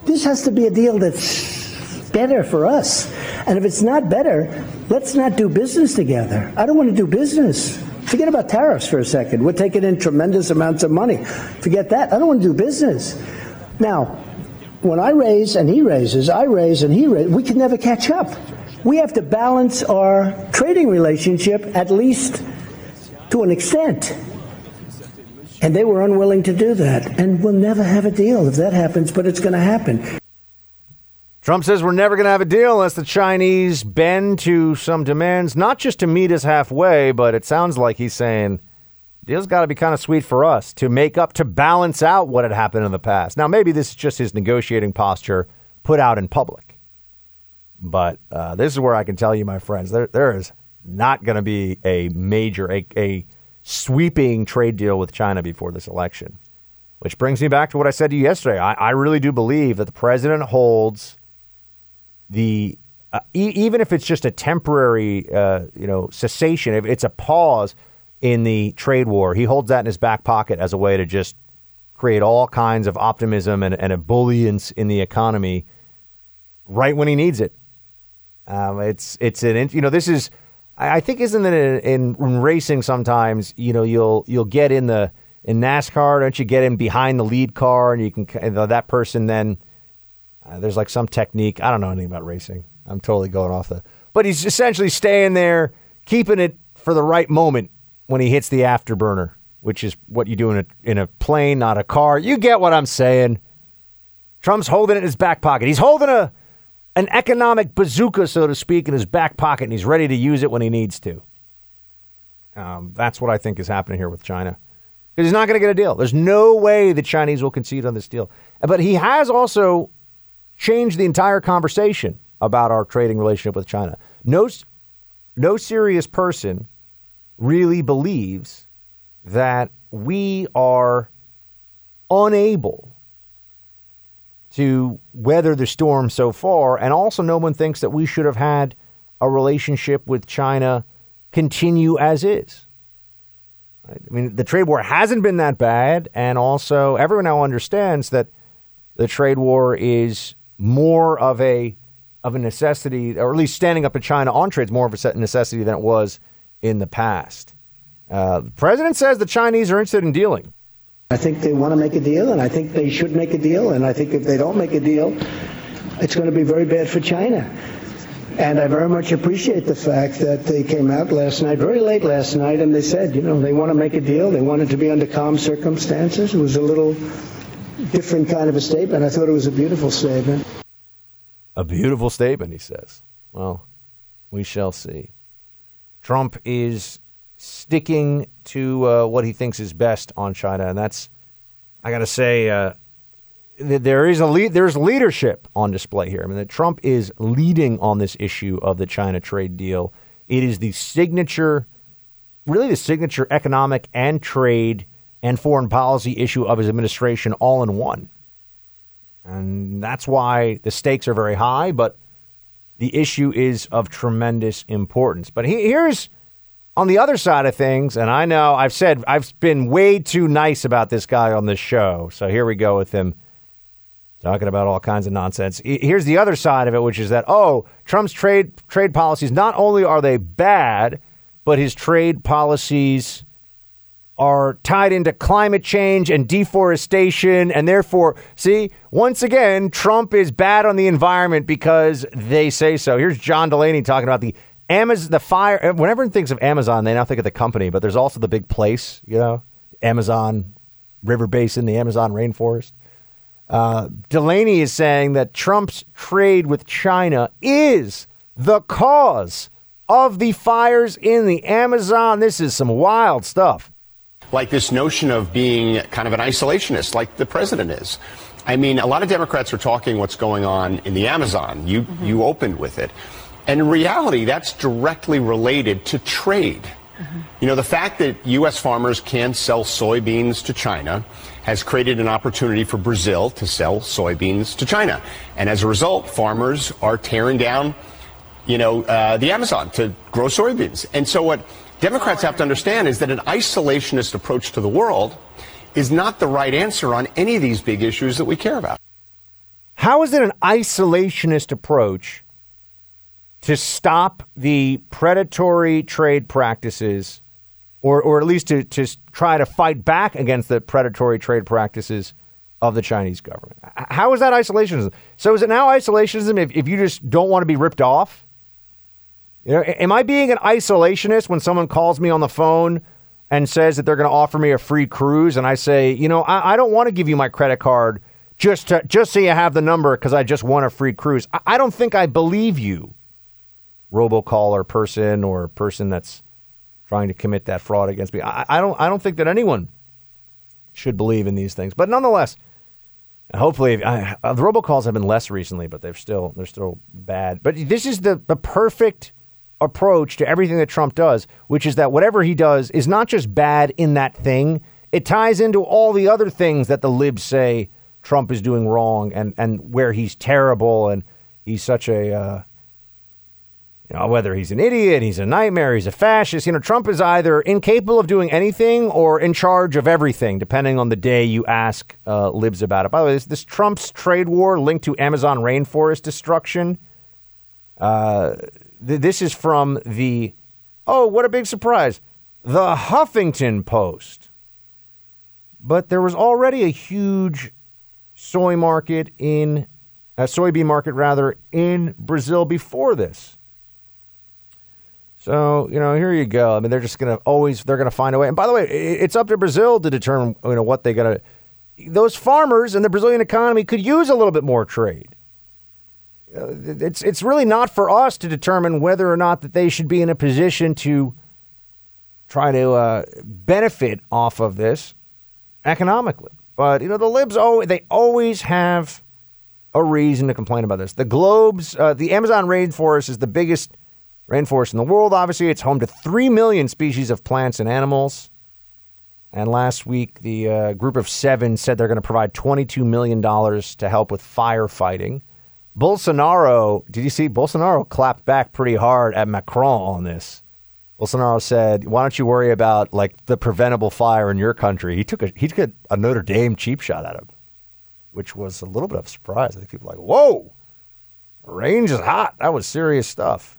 This has to be a deal that's better for us. And if it's not better, let's not do business together. I don't want to do business. Forget about tariffs for a second. We're taking in tremendous amounts of money. Forget that. I don't want to do business. Now, when I raise and he raises, I raise and he raises, we can never catch up. We have to balance our trading relationship, at least to an extent. And they were unwilling to do that. And we'll never have a deal if that happens, but it's going to happen. Trump says we're never going to have a deal unless the Chinese bend to some demands, not just to meet us halfway, but it sounds like he's saying deal's got to be kind of sweet for us to make up, to balance out what had happened in the past. Now, maybe this is just his negotiating posture put out in public. But uh, this is where I can tell you, my friends, there there is not going to be a major, a, a sweeping trade deal with China before this election, which brings me back to what I said to you yesterday. I, I really do believe that the president holds The uh, e- even if it's just a temporary, uh, you know, cessation, if it's a pause in the trade war, he holds that in his back pocket as a way to just create all kinds of optimism and, and ebullience in the economy right when he needs it. Um, it's it's an you know, this is I think isn't it in, in racing sometimes, you know, you'll you'll get in the in NASCAR. Don't you get in behind the lead car and you can you know, that person then. Uh, there's like some technique. I don't know anything about racing. I'm totally going off the. But he's essentially staying there, keeping it for the right moment when he hits the afterburner, which is what you do in a in a plane, not a car. You get what I'm saying. Trump's holding it in his back pocket. He's holding a an economic bazooka, so to speak, in his back pocket, and he's ready to use it when he needs to. Um, that's what I think is happening here with China. Because he's not going to get a deal. There's no way the Chinese will concede on this deal. But he has also change the entire conversation about our trading relationship with China. No, no serious person really believes that we are unable to weather the storm so far. And also no one thinks that we should have had a relationship with China continue as is. Right? I mean, the trade war hasn't been that bad. And also everyone now understands that the trade war is more of a of a necessity, or at least standing up to China on trade is more of a necessity than it was in the past. Uh, the president says the Chinese are interested in dealing. I think they want to make a deal, and I think they should make a deal. And I think if they don't make a deal, it's going to be very bad for China. And I very much appreciate the fact that they came out last night, very late last night, and they said, you know, they want to make a deal. They want it to be under calm circumstances. It was a little different kind of a statement. I thought it was a beautiful statement. A beautiful statement, he says. Well, we shall see. Trump is sticking to uh, what he thinks is best on China, and that's, I got to say, uh, th- there is a le- there's leadership on display here. I mean, that Trump is leading on this issue of the China trade deal. It is the signature, really the signature economic and trade and foreign policy issue of his administration all in one. And that's why the stakes are very high, but the issue is of tremendous importance. But he, here's on the other side of things, and I know I've said I've been way too nice about this guy on this show, so here we go with him talking about all kinds of nonsense. Here's the other side of it, which is that, oh, Trump's trade trade policies, not only are they bad, but his trade policies are tied into climate change and deforestation, and therefore, see, once again, Trump is bad on the environment because they say so. Here's John Delaney talking about the Amazon, the fire. When everyone thinks of Amazon, they now think of the company, but there's also the big place, you know, Amazon River Basin, the Amazon rainforest. Uh, Delaney is saying that Trump's trade with China is the cause of the fires in the Amazon. This is some wild stuff. Like this notion of being kind of an isolationist, like the president is. I mean, a lot of Democrats are talking what's going on in the Amazon. You mm-hmm. you opened with it. And in reality, that's directly related to trade. Mm-hmm. You know, the fact that U S farmers can sell soybeans to China has created an opportunity for Brazil to sell soybeans to China. And as a result, farmers are tearing down, you know, uh, the Amazon to grow soybeans. And so what Democrats have to understand is that an isolationist approach to the world is not the right answer on any of these big issues that we care about. How is it an isolationist approach to stop the predatory trade practices, or or at least to, to try to fight back against the predatory trade practices of the Chinese government? How is that isolationism? So is it now isolationism if, if you just don't want to be ripped off? You know, am I being an isolationist when someone calls me on the phone and says that they're going to offer me a free cruise, and I say, you know, I, I don't want to give you my credit card just to, just so you have the number because I just want a free cruise? I, I don't think I believe you, robocaller person or person that's trying to commit that fraud against me. I, I don't. I don't think that anyone should believe in these things. But nonetheless, hopefully, I, uh, the robocalls have been less recently, but they're still they're still bad. But this is the the perfect approach to everything that Trump does, which is that whatever he does is not just bad in that thing. It ties into all the other things that the libs say Trump is doing wrong and, and where he's terrible and he's such a, uh, you know, whether he's an idiot, he's a nightmare, he's a fascist. You know, Trump is either incapable of doing anything or in charge of everything, depending on the day you ask uh, libs about it. By the way, this, this Trump's trade war linked to Amazon rainforest destruction. Uh... This is from the, oh, what a big surprise, the Huffington Post. But there was already a huge soy market in, a soybean market rather, in Brazil before this. So, you know, here you go. I mean, they're just going to always, they're going to find a way. And by the way, it's up to Brazil to determine, you know, what they got to, those farmers and the Brazilian economy could use a little bit more trade. It's it's really not for us to determine whether or not that they should be in a position to try to uh, benefit off of this economically. But, you know, the libs, always, they always have a reason to complain about this. The Globes, uh, the Amazon rainforest is the biggest rainforest in the world. Obviously, it's home to three million species of plants and animals. And last week, the uh, group of seven said they're going to provide twenty-two million dollars to help with firefighting. Bolsonaro, did you see? Bolsonaro clapped back pretty hard at Macron on this. Bolsonaro said, why don't you worry about, like, the preventable fire in your country? He took a he took a Notre Dame cheap shot at him, which was a little bit of a surprise. I think people were like, whoa, range is hot. That was serious stuff.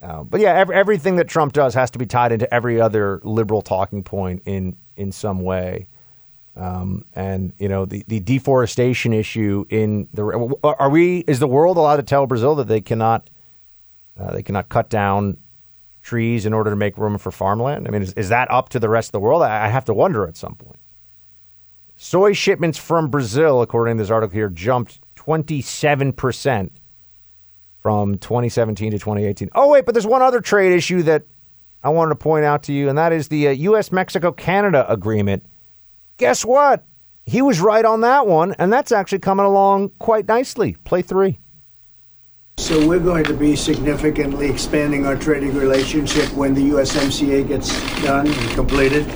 Uh, but, yeah, every, everything that Trump does has to be tied into every other liberal talking point in, in some way. Um, and, you know, the, the deforestation issue in the are we is the world allowed to tell Brazil that they cannot uh, they cannot cut down trees in order to make room for farmland? I mean, is, is that up to the rest of the world? I have to wonder at some point. Soy shipments from Brazil, according to this article here, jumped twenty-seven percent from twenty seventeen to twenty eighteen. Oh, wait, but there's one other trade issue that I wanted to point out to you, and that is the uh, U S Mexico Canada agreement. Guess what? He was right on that one, and that's actually coming along quite nicely. Play three. So we're going to be significantly expanding our trading relationship when the U S M C A gets done and completed.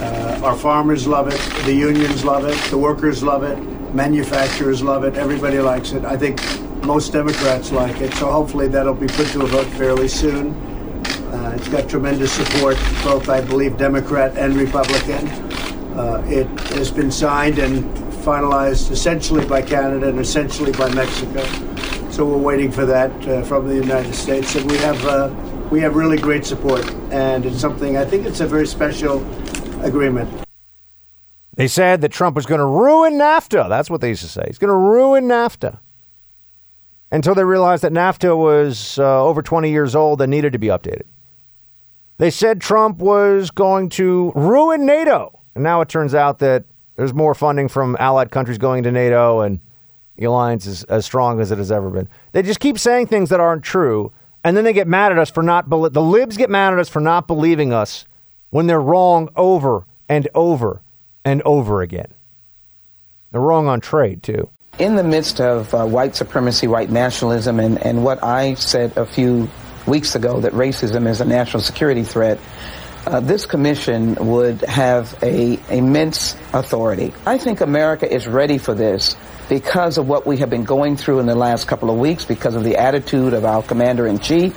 Uh, our farmers love it. The unions love it. The workers love it. Manufacturers love it. Everybody likes it. I think most Democrats like it. So hopefully that'll be put to a vote fairly soon. Uh, it's got tremendous support, both, I believe, Democrat and Republican. Uh, it has been signed and finalized essentially by Canada and essentially by Mexico. So we're waiting for that uh, from the United States. And we have uh, we have really great support. And it's something, I think it's a very special agreement. They said that Trump was going to ruin NAFTA. That's what they used to say. He's going to ruin NAFTA. Until they realized that NAFTA was uh, over twenty years old and needed to be updated. They said Trump was going to ruin NATO. And now it turns out that there's more funding from allied countries going to NATO, and the alliance is as strong as it has ever been. They just keep saying things that aren't true, and then they get mad at us for not... Be- the libs get mad at us for not believing us when they're wrong over and over and over again. They're wrong on trade, too. In the midst of uh, white supremacy, white nationalism, and, and what I said a few weeks ago, that racism is a national security threat, Uh, this commission would have a immense authority. I think America is ready for this because of what we have been going through in the last couple of weeks, because of the attitude of our commander-in-chief,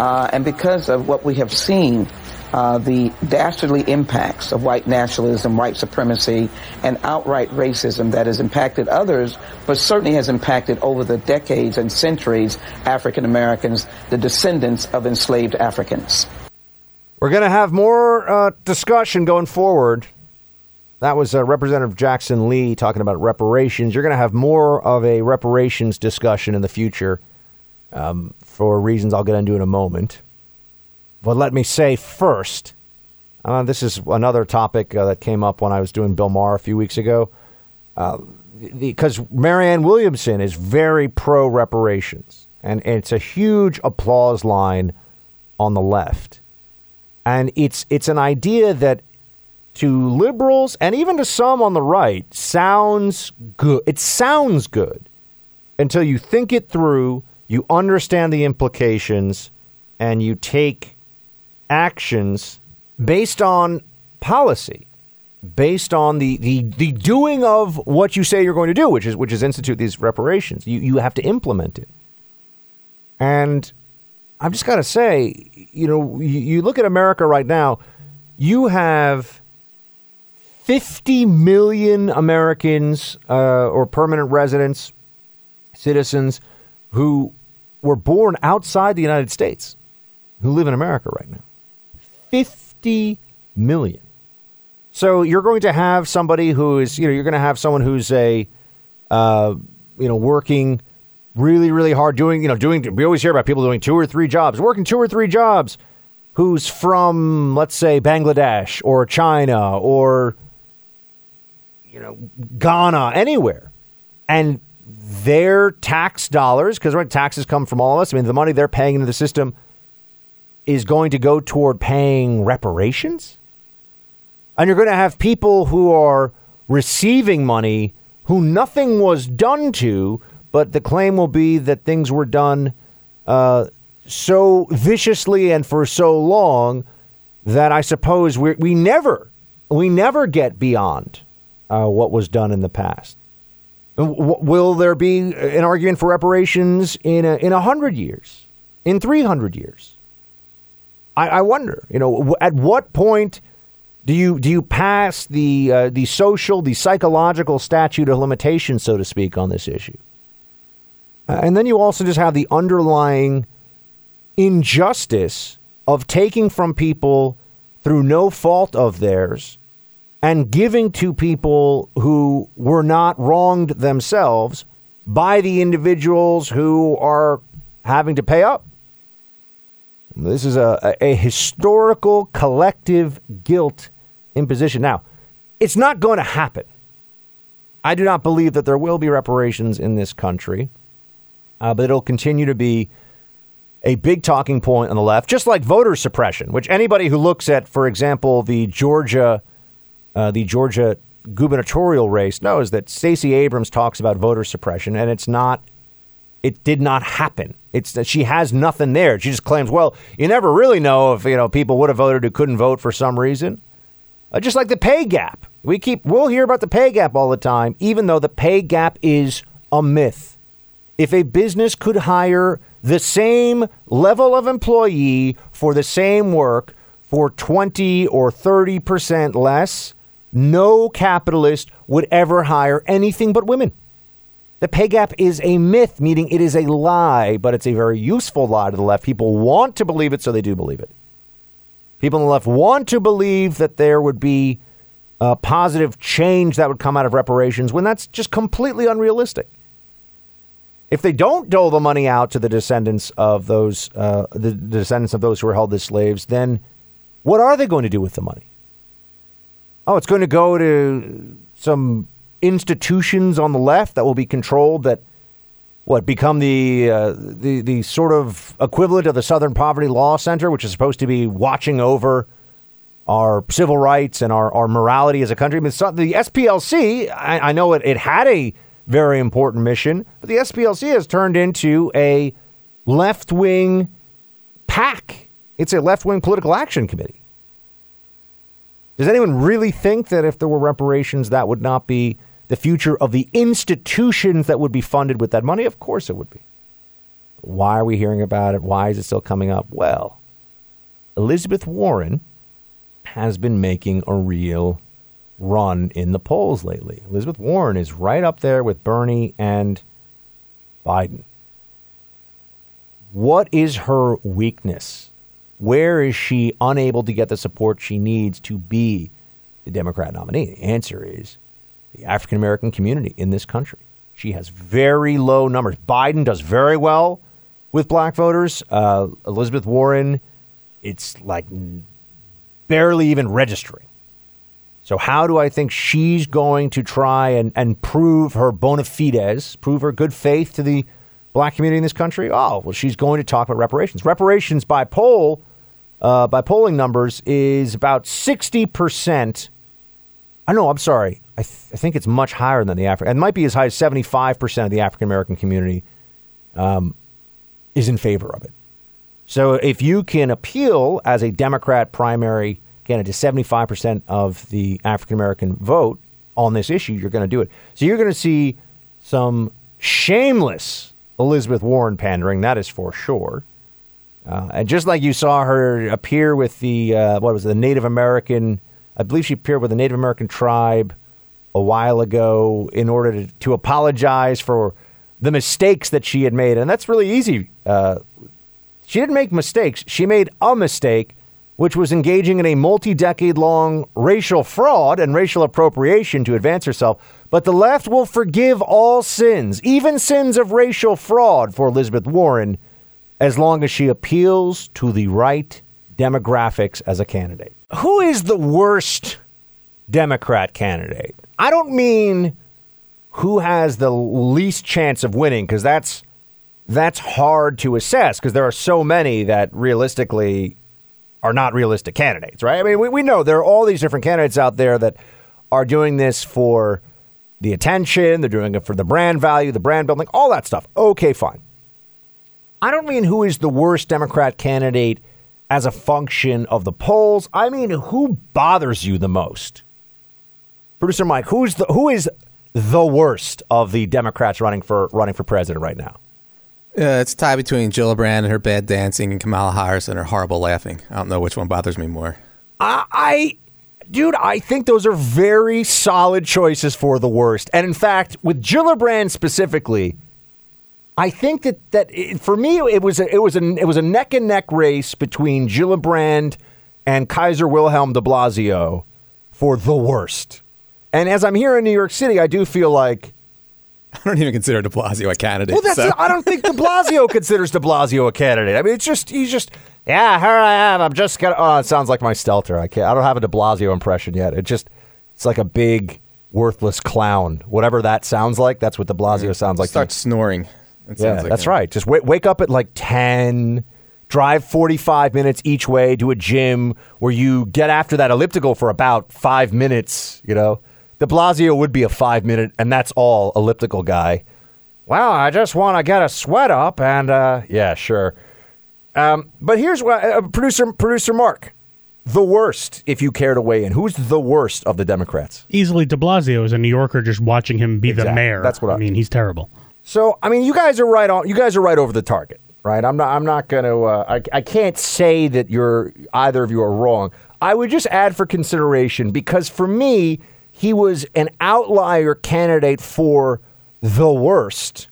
uh, and because of what we have seen, uh, the dastardly impacts of white nationalism, white supremacy, and outright racism that has impacted others, but certainly has impacted over the decades and centuries African Americans, the descendants of enslaved Africans. We're going to have more uh, discussion going forward. That was uh, Representative Jackson Lee talking about reparations. You're going to have more of a reparations discussion in the future um, for reasons I'll get into in a moment. But let me say first, uh, this is another topic uh, that came up when I was doing Bill Maher a few weeks ago, uh, because Marianne Williamson is very pro-reparations, and it's a huge applause line on the left. And it's it's an idea that to liberals and even to some on the right sounds good. It sounds good until you think it through, you understand the implications, and you take actions based on policy, based on the, the, the doing of what you say you're going to do, which is which is institute these reparations. You you have to implement it. And I've just got to say, you know, you look at America right now, you have fifty million Americans uh, or permanent residents, citizens who were born outside the United States, who live in America right now. fifty million. So you're going to have somebody who is, you know, you're going to have someone who's a, uh, you know, working really, really hard doing, you know, doing, we always hear about people doing two or three jobs, working two or three jobs, who's from, let's say, Bangladesh or China or, you know, Ghana, anywhere. And their tax dollars, because right, taxes come from all of us. I mean, the money they're paying into the system is going to go toward paying reparations. And you're going to have people who are receiving money who nothing was done to, but the claim will be that things were done uh, so viciously and for so long that I suppose we we never we never get beyond uh, what was done in the past. W- will there be an argument for reparations in a, in a hundred years, in three hundred years? I, I wonder. You know, at what point do you do you pass the uh, the social, the psychological statute of limitation, so to speak, on this issue? Uh, and then you also just have the underlying injustice of taking from people through no fault of theirs and giving to people who were not wronged themselves by the individuals who are having to pay up. This is a, a historical collective guilt imposition. Now, it's not going to happen. I do not believe that there will be reparations in this country. Uh, but it'll continue to be a big talking point on the left, just like voter suppression, which anybody who looks at, for example, the Georgia uh, the Georgia gubernatorial race knows that Stacey Abrams talks about voter suppression, and it's not it did not happen. It's that she has nothing there. She just claims, well, you never really know if, you know, people would have voted who couldn't vote for some reason. Uh, just like the pay gap. We keep we'll hear about the pay gap all the time, even though the pay gap is a myth. If a business could hire the same level of employee for the same work for twenty or thirty percent less, no capitalist would ever hire anything but women. The pay gap is a myth, meaning it is a lie, but it's a very useful lie to the left. People want to believe it, so they do believe it. People on the left want to believe that there would be a positive change that would come out of reparations when that's just completely unrealistic. If they don't dole the money out to the descendants of those, uh, the descendants of those who were held as slaves, then what are they going to do with the money? Oh, it's going to go to some institutions on the left that will be controlled that, what, become the uh, the the sort of equivalent of the Southern Poverty Law Center, which is supposed to be watching over our civil rights and our, our morality as a country. I mean, the S P L C, I, I know it, it had a very important mission, but the S P L C has turned into a left-wing pack. It's a left-wing political action committee. Does anyone really think that if there were reparations, that would not be the future of the institutions that would be funded with that money? Of course it would be. But why are we hearing about it? Why is it still coming up? Well, Elizabeth Warren has been making a real run in the polls lately. Elizabeth Warren is right up there with Bernie and Biden. What is her weakness? Where is she unable to get the support she needs to be the Democrat nominee? The answer is the African-American community in this country. She has very low numbers. Biden does very well with black voters. Uh, Elizabeth Warren, it's like barely even registering. So how do I think she's going to try and, and prove her bona fides, prove her good faith to the black community in this country? Oh, well, she's going to talk about reparations. Reparations by poll, uh, by polling numbers, is about sixty percent. I know, I'm sorry. I, th- I think it's much higher than the African. It might be as high as seventy-five percent of the African-American community um, is in favor of it. So if you can appeal as a Democrat primary candidate to seventy-five percent of the African-American vote on this issue, you're going to do it. So you're going to see some shameless Elizabeth Warren pandering, that is for sure. Uh, and just like you saw her appear with the, uh, what was it, the Native American, I believe she appeared with the Native American tribe a while ago in order to, to apologize for the mistakes that she had made. And that's really easy. Uh, she didn't make mistakes. She made a mistake, which was engaging in a multi-decade-long racial fraud and racial appropriation to advance herself. But the left will forgive all sins, even sins of racial fraud, for Elizabeth Warren, as long as she appeals to the right demographics as a candidate. Who is the worst Democrat candidate? I don't mean who has the least chance of winning, because that's, that's hard to assess, because there are so many that realistically are not realistic candidates, right? I mean, we, we know there are all these different candidates out there that are doing this for the attention, they're doing it for the brand value, the brand building, all that stuff. Okay, fine. I don't mean who is the worst Democrat candidate as a function of the polls. I mean, who bothers you the most? Producer Mike, who's the, who is the worst of the Democrats running for running for president right now? Yeah, it's a tie between Gillibrand and her bad dancing and Kamala Harris and her horrible laughing. I don't know which one bothers me more. I, I, dude, I think those are very solid choices for the worst. And in fact, with Gillibrand specifically, I think that that it, for me it was a, it was a it was a neck and neck race between Gillibrand and Kaiser Wilhelm de Blasio for the worst. And as I'm here in New York City, I do feel like, I don't even consider de Blasio a candidate. Well, that's so. I don't think de Blasio considers de Blasio a candidate. I mean, it's just, he's just, yeah, here I am. I'm just going to, oh, it sounds like my Stelter. I can't, I don't have a de Blasio impression yet. It just, it's like a big, worthless clown. Whatever that sounds like, that's what de Blasio sounds like. Start snoring. That yeah, like that's him. Right. Just wait, wake up at like ten, drive forty-five minutes each way to a gym where you get after that elliptical for about five minutes, you know. De Blasio would be a five-minute, and that's all, elliptical guy. Well, I just want to get a sweat up, and uh, yeah, sure. Um, but here's what, uh, producer producer Mark, the worst, if you care to weigh in. Who's the worst of the Democrats? Easily de Blasio, as a New Yorker, just watching him be exactly. the mayor. That's what I, I mean. He's terrible. So, I mean, you guys are right on. You guys are right over the target, right? I'm not. I'm not going to. Uh, I I can't say that you're either of you are wrong. I would just add for consideration, because for me, he was an outlier candidate for the worst.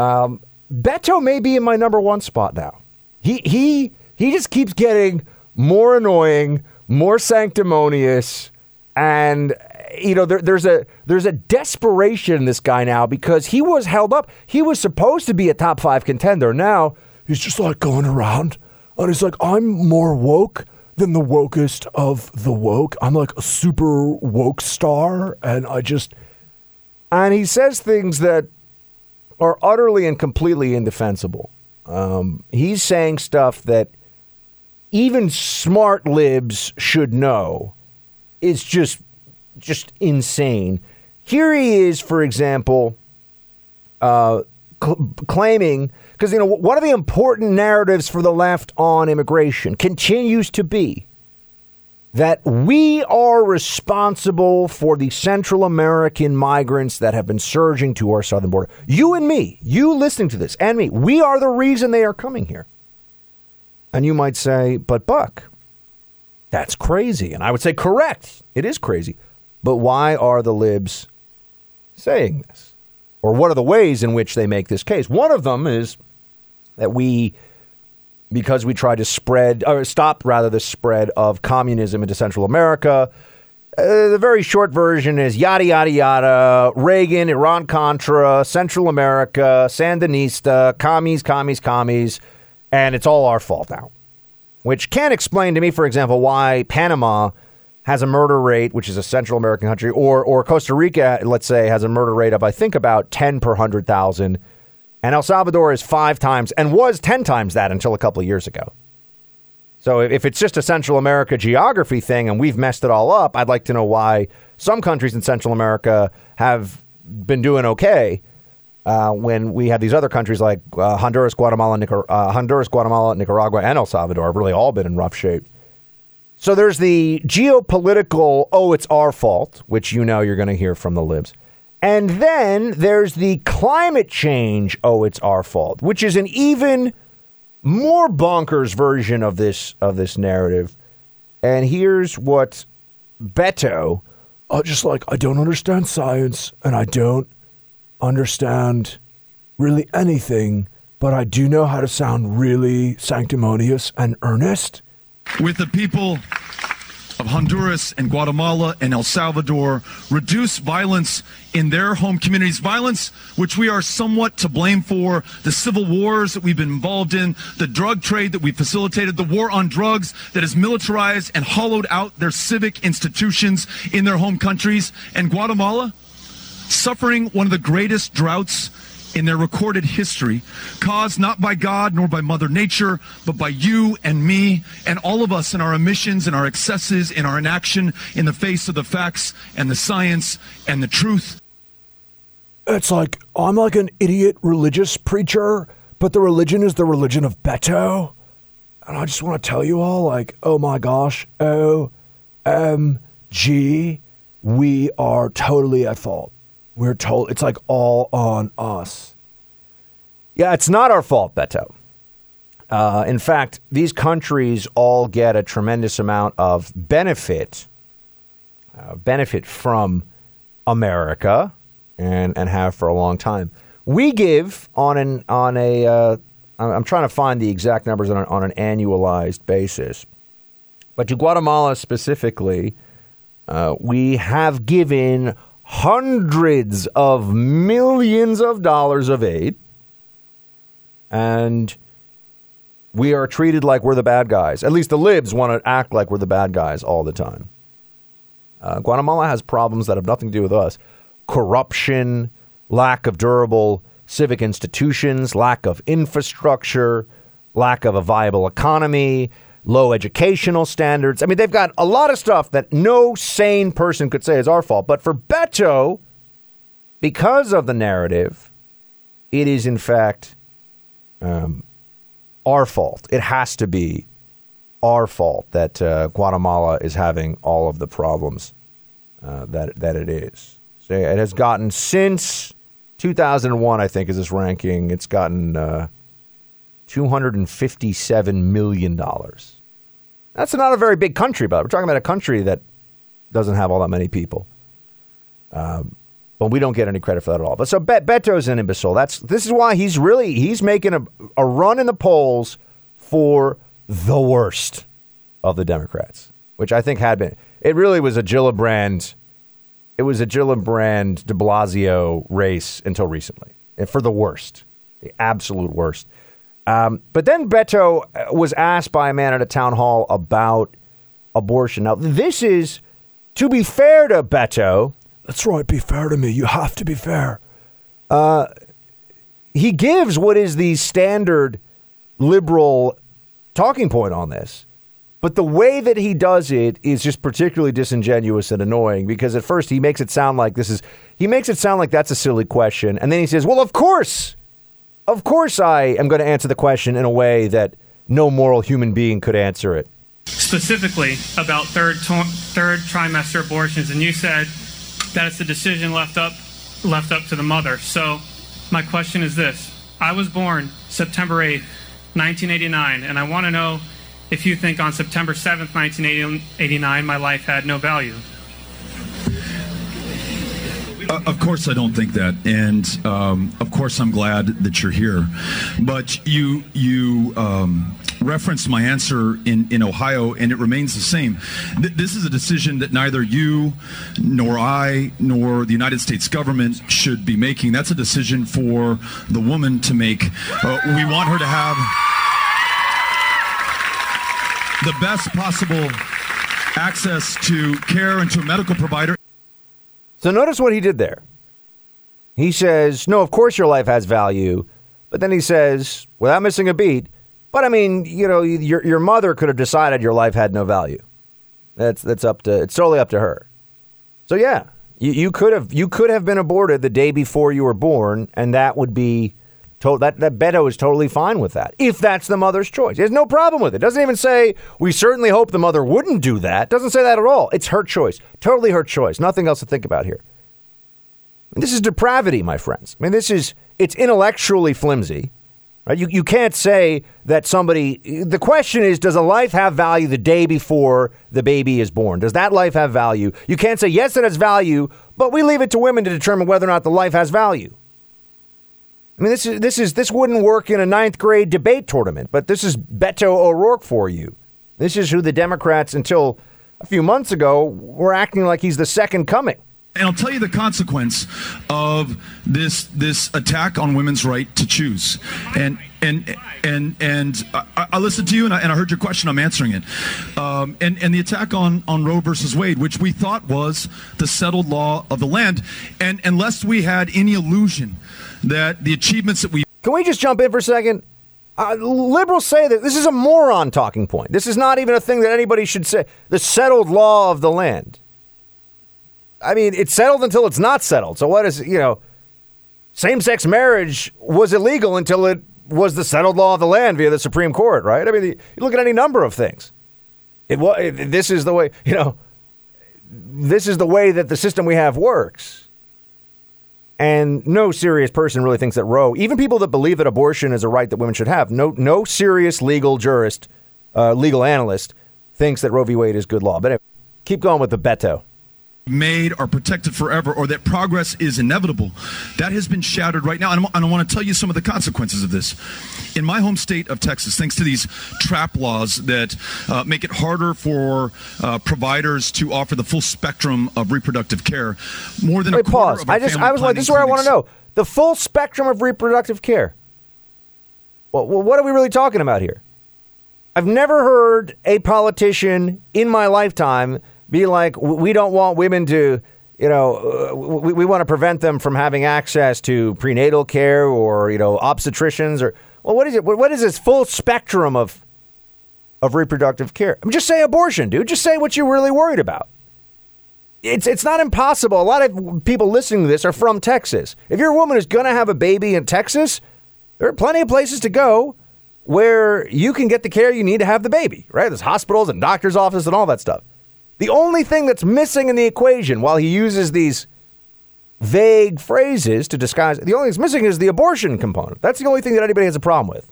Um, Beto may be in my number one spot now. He he he just keeps getting more annoying, more sanctimonious, and you know there, there's a there's a desperation in this guy now because he was held up. He was supposed to be a top five contender. Now he's just like going around and he's like, I'm more woke than the wokest of the woke. I'm like a super woke star, and I just... And he says things that are utterly and completely indefensible. Um, he's saying stuff that even smart libs should know is just, just insane. Here he is, for example, uh, cl- claiming, because, you know, one of the important narratives for the left on immigration continues to be that we are responsible for the Central American migrants that have been surging to our southern border. You and me, you listening to this, and me, we are the reason they are coming here. And you might say, but Buck, that's crazy. And I would say, correct, it is crazy. But why are the libs saying this? Or what are the ways in which they make this case? One of them is that we... because we tried to spread, or stop, rather, the spread of communism into Central America. Uh, the very short version is yada, yada, yada, Reagan, Iran-Contra, Central America, Sandinista, commies, commies, commies, and it's all our fault now. Which can't explain to me, for example, why Panama has a murder rate, which is a Central American country, or, or Costa Rica, let's say, has a murder rate of, I think, about ten per one hundred thousand. And El Salvador is five times and was ten times that until a couple of years ago. So if it's just a Central America geography thing and we've messed it all up, I'd like to know why some countries in Central America have been doing okay uh, when we have these other countries like uh, Honduras, Guatemala, Nicar- uh, Honduras, Guatemala, Nicaragua, and El Salvador have really all been in rough shape. So there's the geopolitical, oh, it's our fault, which you know you're going to hear from the libs. And then there's the climate change, oh, it's our fault, which is an even more bonkers version of this of this narrative. And here's what Beto, uh, just like, I don't understand science and I don't understand really anything, but I do know how to sound really sanctimonious and earnest. With the people of Honduras and Guatemala and El Salvador, reduce violence in their home communities, violence which we are somewhat to blame for, the civil wars that we've been involved in, the drug trade that we facilitated, the war on drugs that has militarized and hollowed out their civic institutions in their home countries, and Guatemala suffering one of the greatest droughts in their recorded history, caused not by God nor by Mother Nature, but by you and me and all of us in our omissions and our excesses and our inaction in the face of the facts and the science and the truth. It's like, I'm like an idiot religious preacher, but the religion is the religion of Beto. And I just want to tell you all, like, oh my gosh, O M G, we are totally at fault. We're told it's like all on us. Yeah, it's not our fault, Beto. Uh, in fact, these countries all get a tremendous amount of benefit, uh, benefit from America, and, and have for a long time. We give on an on a. Uh, I'm trying to find the exact numbers on an, on an annualized basis, but to Guatemala specifically, uh, we have given hundreds of millions of dollars of aid, and we are treated like we're the bad guys. At least the libs want to act like we're the bad guys all the time. Uh, Guatemala has problems that have nothing to do with us. Corruption, lack of durable civic institutions, lack of infrastructure, lack of a viable economy, low educational standards. I mean, they've got a lot of stuff that no sane person could say is our fault. But for Beto, because of the narrative, it is, in fact, um, our fault. It has to be our fault that uh, Guatemala is having all of the problems uh, that, that it is. So it has gotten, since two thousand one, I think, is this ranking, it's gotten uh, two hundred fifty-seven million dollars. That's not a very big country, but we're talking about a country that doesn't have all that many people. Um, but we don't get any credit for that at all. But so Bet- Beto's an imbecile. That's this is why he's really he's making a, a run in the polls for the worst of the Democrats, which I think had been. It really was a Gillibrand. It was a Gillibrand de Blasio race until recently, and for the worst, the absolute worst. Um, but then Beto was asked by a man at a town hall about abortion. Now, this is, to be fair to Beto. That's right. Be fair to me. You have to be fair. Uh, he gives what is the standard liberal talking point on this. But the way that he does it is just particularly disingenuous and annoying, because at first he makes it sound like this is he makes it sound like that's a silly question. And then he says, well, of course, of course, I am going to answer the question in a way that no moral human being could answer it. Specifically about third to- third trimester abortions. And you said that it's a decision left up left up to the mother. So my question is this. I was born September eighth, nineteen eighty-nine, and I want to know if you think on September seventh, nineteen eighty-nine, my life had no value. Uh, of course I don't think that, and um, of course I'm glad that you're here. But you you um, referenced my answer in, in Ohio, and it remains the same. Th- this is a decision that neither you, nor I, nor the United States government should be making. That's a decision for the woman to make. Uh, we want her to have the best possible access to care and to a medical provider. So notice what he did there. He says, no, of course your life has value. But then he says, without missing a beat, but I mean, you know, your your mother could have decided your life had no value. That's that's up to, it's totally up to her. So yeah, you, you could have you could have been aborted the day before you were born, and that would be To- that, that Beto is totally fine with that, if that's the mother's choice. He has no problem with it. Doesn't even say, we certainly hope the mother wouldn't do that. Doesn't say that at all. It's her choice. Totally her choice. Nothing else to think about here. And this is depravity, my friends. I mean, this is, it's intellectually flimsy. Right? You, you can't say that somebody, the question is, does a life have value the day before the baby is born? Does that life have value? You can't say, yes, it has value, but we leave it to women to determine whether or not the life has value. I mean, this is this is this wouldn't work in a ninth grade debate tournament, but this is Beto O'Rourke for you. This is who the Democrats, until a few months ago, were acting like he's the second coming. And I'll tell you the consequence of this this attack on women's right to choose. And and and and I, I listened to you, and I, and I heard your question. I'm answering it. Um, and and the attack on on Roe versus Wade, which we thought was the settled law of the land, and unless we had any illusion that the achievements that we... Can we just jump in for a second? Uh, liberals say that this is a moron talking point. This is not even a thing that anybody should say. The settled law of the land. I mean, it's settled until it's not settled. So what is, you know, same-sex marriage was illegal until it was the settled law of the land via the Supreme Court, right? I mean, you look at any number of things. It, this is the way, you know, this is the way that the system we have works. And no serious person really thinks that Roe, even people that believe that abortion is a right that women should have, no no serious legal jurist, uh, legal analyst, thinks that Roe v. Wade is good law. But anyway, keep going with the Beto. Made or protected forever, or that progress is inevitable. That has been shattered right now. And I want to tell you some of the consequences of this. In my home state of Texas, thanks to these trap laws that uh, make it harder for uh, providers to offer the full spectrum of reproductive care, more than Wait, a quarter pause. Of I just I was like, this is where I want to know. The full spectrum of reproductive care. Well, what are we really talking about here? I've never heard a politician in my lifetime be like, we don't want women to, you know, we, we want to prevent them from having access to prenatal care or, you know, obstetricians or, well, what is it? What is this full spectrum of of reproductive care? I mean, just say abortion, dude. Just say what you're really worried about. It's it's not impossible. A lot of people listening to this are from Texas. If your woman is going to have a baby in Texas, there are plenty of places to go where you can get the care you need to have the baby, right? There's hospitals and doctor's offices and all that stuff. The only thing that's missing in the equation, while he uses these vague phrases to disguise, the only thing that's missing is the abortion component. That's the only thing that anybody has a problem with.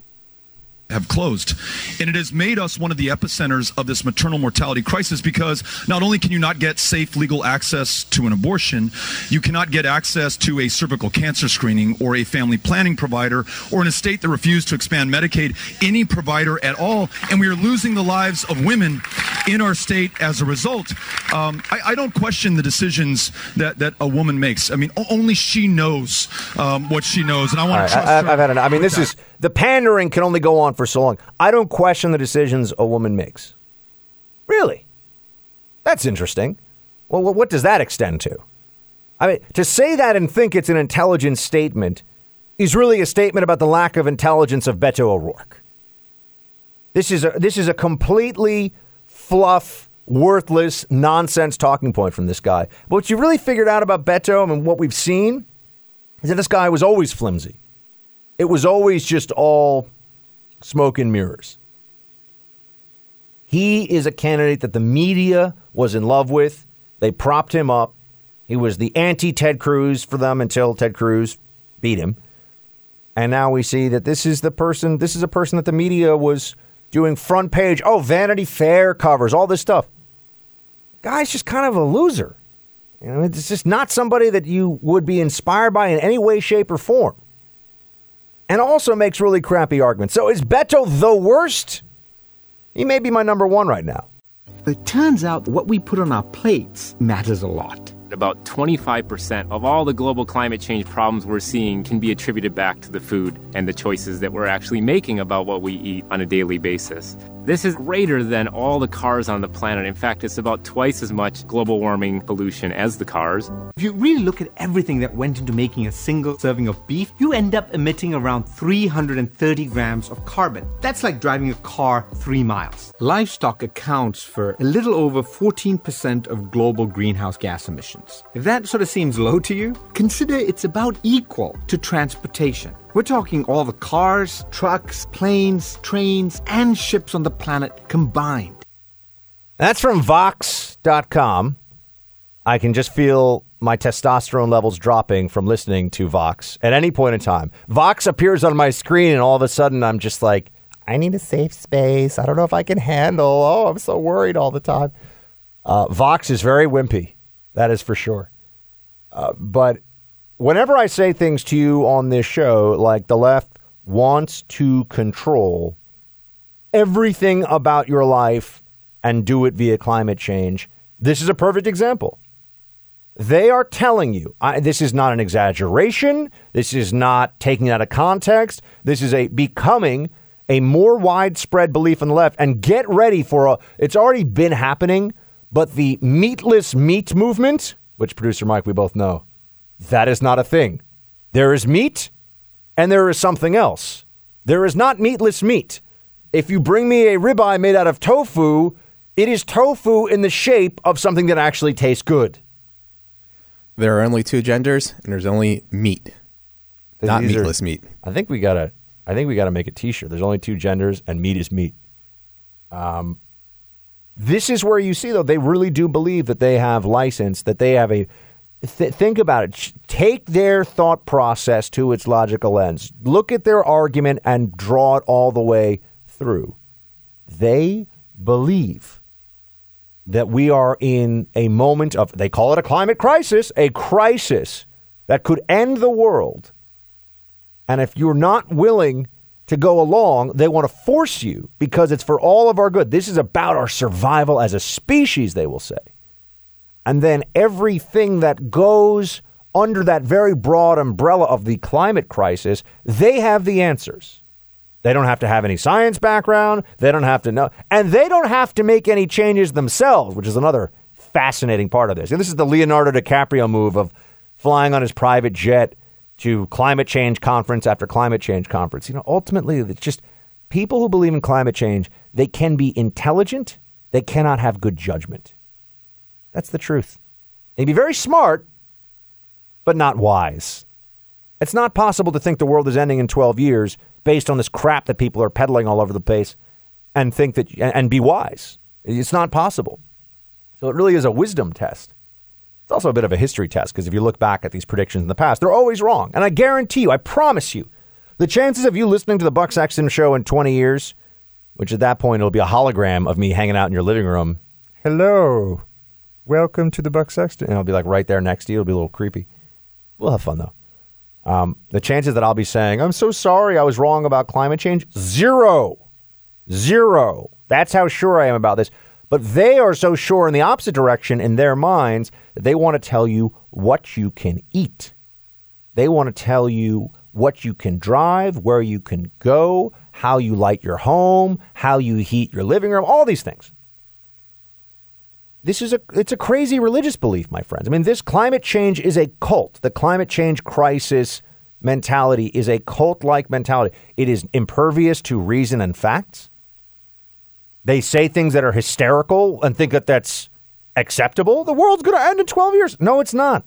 Have closed. And it has made us one of the epicenters of this maternal mortality crisis, because not only can you not get safe legal access to an abortion, you cannot get access to a cervical cancer screening or a family planning provider, or in a state that refused to expand Medicaid, any provider at all. And we are losing the lives of women in our state as a result. Um, I, I don't question the decisions that, that a woman makes. I mean, only she knows um, what she knows. And I want right, to trust I, I've, her. I've had enough. I mean, this is, the pandering can only go on for so long. I don't question the decisions a woman makes. Really? That's interesting. Well, what does that extend to? I mean, to say that and think it's an intelligence statement is really a statement about the lack of intelligence of Beto O'Rourke. This is a, this is a completely fluff, worthless, nonsense talking point from this guy. But what you really figured out about Beto and what we've seen is that this guy was always flimsy. It was always just all smoke and mirrors. He is a candidate that the media was in love with. They propped him up. He was the anti-Ted Cruz for them until Ted Cruz beat him. And now we see that this is the person, this is a person that the media was doing front page. Oh, Vanity Fair covers, all this stuff. Guy's just kind of a loser. You know, it's just not somebody that you would be inspired by in any way, shape, or form. And also makes really crappy arguments. So is Beto the worst? He may be my number one right now. It turns out what we put on our plates matters a lot. About twenty-five percent of all the global climate change problems we're seeing can be attributed back to the food and the choices that we're actually making about what we eat on a daily basis. This is greater than all the cars on the planet. In fact, it's about twice as much global warming pollution as the cars. If you really look at everything that went into making a single serving of beef, you end up emitting around three hundred thirty grams of carbon. That's like driving a car three miles. Livestock accounts for a little over fourteen percent of global greenhouse gas emissions. If that sort of seems low to you, consider it's about equal to transportation. We're talking all the cars, trucks, planes, trains, and ships on the planet combined. That's from Vox dot com. I can just feel my testosterone levels dropping from listening to Vox at any point in time. Vox appears on my screen and all of a sudden I'm just like, I need a safe space. I don't know if I can handle. Oh, I'm so worried all the time. Uh, Vox is very wimpy. That is for sure. Uh, but whenever I say things to you on this show, like the left wants to control everything about your life and do it via climate change, this is a perfect example. They are telling you, I, this is not an exaggeration. This is not taking out of context. This is a becoming a more widespread belief on the left. And get ready for a, it's already been happening. But the meatless meat movement, which producer Mike, we both know, that is not a thing. There is meat and there is something else. There is not meatless meat. If you bring me a ribeye made out of tofu, it is tofu in the shape of something that actually tastes good. There are only two genders and there's only meat, not meatless meat. I think we gotta, I think we gotta make a t-shirt. There's only two genders and meat is meat. Um. This is where you see, though, they really do believe that they have license, that they have a... Th- think about it. Take their thought process to its logical ends. Look at their argument and draw it all the way through. They believe that we are in a moment of... They call it a climate crisis, a crisis that could end the world. And if you're not willing to go along, they want to force you because it's for all of our good. This is about our survival as a species, they will say. And then everything that goes under that very broad umbrella of the climate crisis, they have the answers. They don't have to have any science background. They don't have to know. And they don't have to make any changes themselves, which is another fascinating part of this. And this is the Leonardo DiCaprio move of flying on his private jet to climate change conference after climate change conference. You know, ultimately, it's just people who believe in climate change, they can be intelligent. They cannot have good judgment. That's the truth. They'd be very smart, but not wise. It's not possible to think the world is ending in twelve years based on this crap that people are peddling all over the place and think that and be wise. It's not possible. So it really is a wisdom test. It's also a bit of a history test, because if you look back at these predictions in the past, they're always wrong. And I guarantee you, I promise you, the chances of you listening to the Buck Sexton Show in twenty years, which at that point, it'll be a hologram of me hanging out in your living room. Hello. Welcome to the Buck Sexton. And I'll be like right there next to you. It'll be a little creepy. We'll have fun, though. Um, the chances that I'll be saying, I'm so sorry I was wrong about climate change. Zero. Zero. That's how sure I am about this. But they are so sure in the opposite direction in their minds that they want to tell you what you can eat. They want to tell you what you can drive, where you can go, how you light your home, how you heat your living room, all these things. This is a it's a crazy religious belief, my friends. I mean, this climate change is a cult. The climate change crisis mentality is a cult-like mentality. It is impervious to reason and facts. They say things that are hysterical and think that that's acceptable. The world's going to end in twelve years. No, it's not.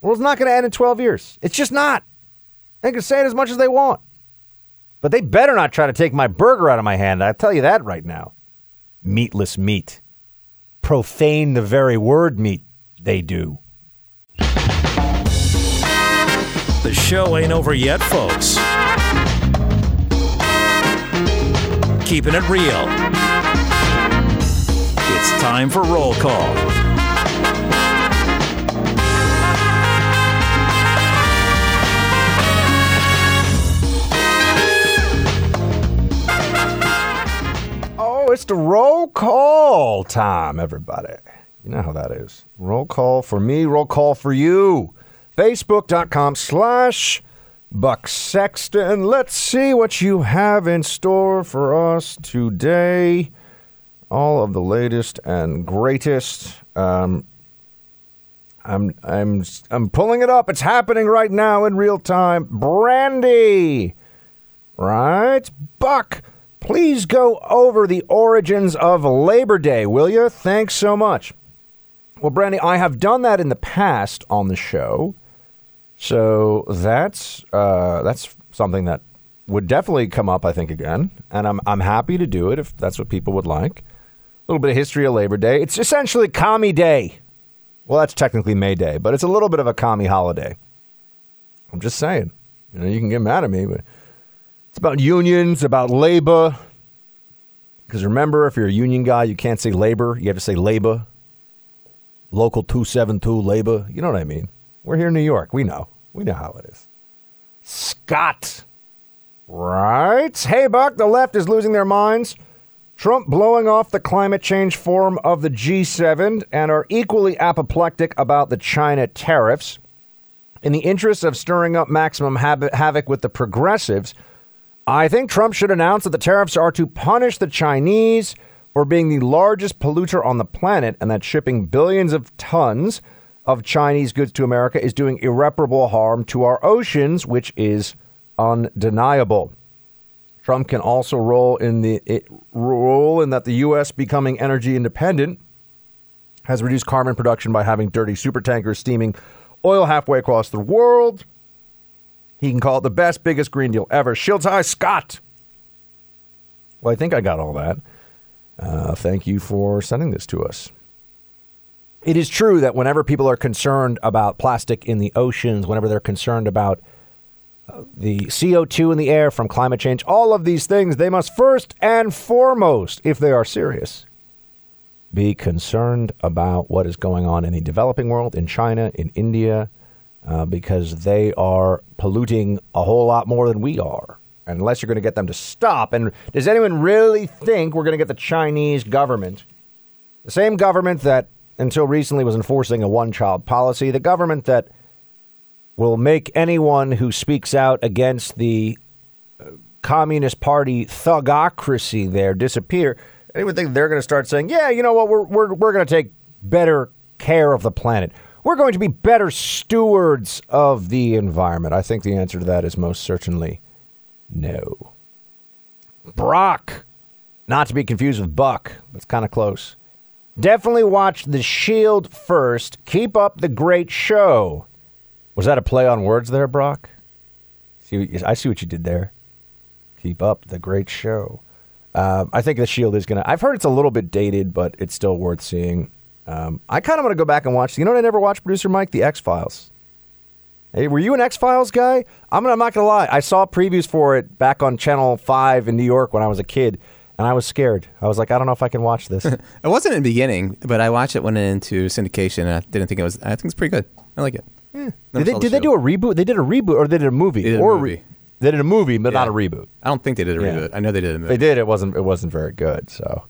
The world's not going to end in twelve years. It's just not. They can say it as much as they want. But they better not try to take my burger out of my hand. I tell you that right now. Meatless meat. Profane the very word meat. They do. The show ain't over yet, folks. Keeping it real. It's time for Roll Call. Oh, it's the roll call time, everybody. You know how that is. Roll call for me, roll call for you. Facebook.com slash Buck Sexton. Let's see what you have in store for us today. All of the latest and greatest. Um, I'm I'm I'm pulling it up. It's happening right now in real time. Brandy, right? Buck, please go over the origins of Labor Day, will you? Thanks so much. Well, Brandy, I have done that in the past on the show. So that's uh, that's something that would definitely come up, I think, again. And I'm I'm happy to do it if that's what people would like. A little bit of history of Labor Day. It's essentially commie day. Well, that's technically May Day, but it's a little bit of a commie holiday. I'm just saying. You know, you can get mad at me, but it's about unions, about labor. Because remember, if you're a union guy, you can't say labor. You have to say labor. Local two seventy-two labor. You know what I mean? We're here in New York. We know. We know how it is. Scott. Right? Hey, Buck, the left is losing their minds. Trump blowing off the climate change forum of the G seven and are equally apoplectic about the China tariffs. In the interest of stirring up maximum hab- havoc with the progressives, I think Trump should announce that the tariffs are to punish the Chinese for being the largest polluter on the planet and that shipping billions of tons of Chinese goods to America is doing irreparable harm to our oceans, which is undeniable. Trump can also roll in the it, role in that the U S becoming energy independent has reduced carbon production by having dirty supertankers steaming oil halfway across the world. He can call it the best, biggest Green Deal ever. Shields high, Scott. Well, I think I got all that. Uh, thank you for sending this to us. It is true that whenever people are concerned about plastic in the oceans, whenever they're concerned about uh, the C O two in the air from climate change, all of these things, they must first and foremost, if they are serious, be concerned about what is going on in the developing world, in China, in India, uh, because they are polluting a whole lot more than we are, unless you're going to get them to stop. And does anyone really think we're going to get the Chinese government, the same government that until recently was enforcing a one-child policy, the government that will make anyone who speaks out against the uh, Communist Party thugocracy there disappear? Anyone think they're going to start saying, yeah, you know what, we're, we're, we're going to take better care of the planet. We're going to be better stewards of the environment. I think the answer to that is most certainly no. Brock, not to be confused with Buck, but it's kind of close. Definitely watch The Shield first. Keep up the great show. Was that a play on words there, Brock? See, I see what you did there. Keep up the great show. Uh, I think The Shield is going to... I've heard it's a little bit dated, but it's still worth seeing. Um, I kind of want to go back and watch... You know what I never watched, Producer Mike? The X-Files. Hey, were you an X-Files guy? I'm, I'm not going to lie. I saw previews for it back on Channel five in New York when I was a kid. And I was scared. I was like, I don't know if I can watch this. It wasn't in the beginning, but I watched it when it went into syndication, and I didn't think it was. I think it's pretty good. I like it. Yeah. Did, they, the did they do a reboot? They did a reboot, or they did a movie, they did or a movie. Re- they did a movie, but yeah. Not a reboot. I don't think they did a reboot. Yeah. I know they did a movie. They did. It wasn't. It wasn't very good. So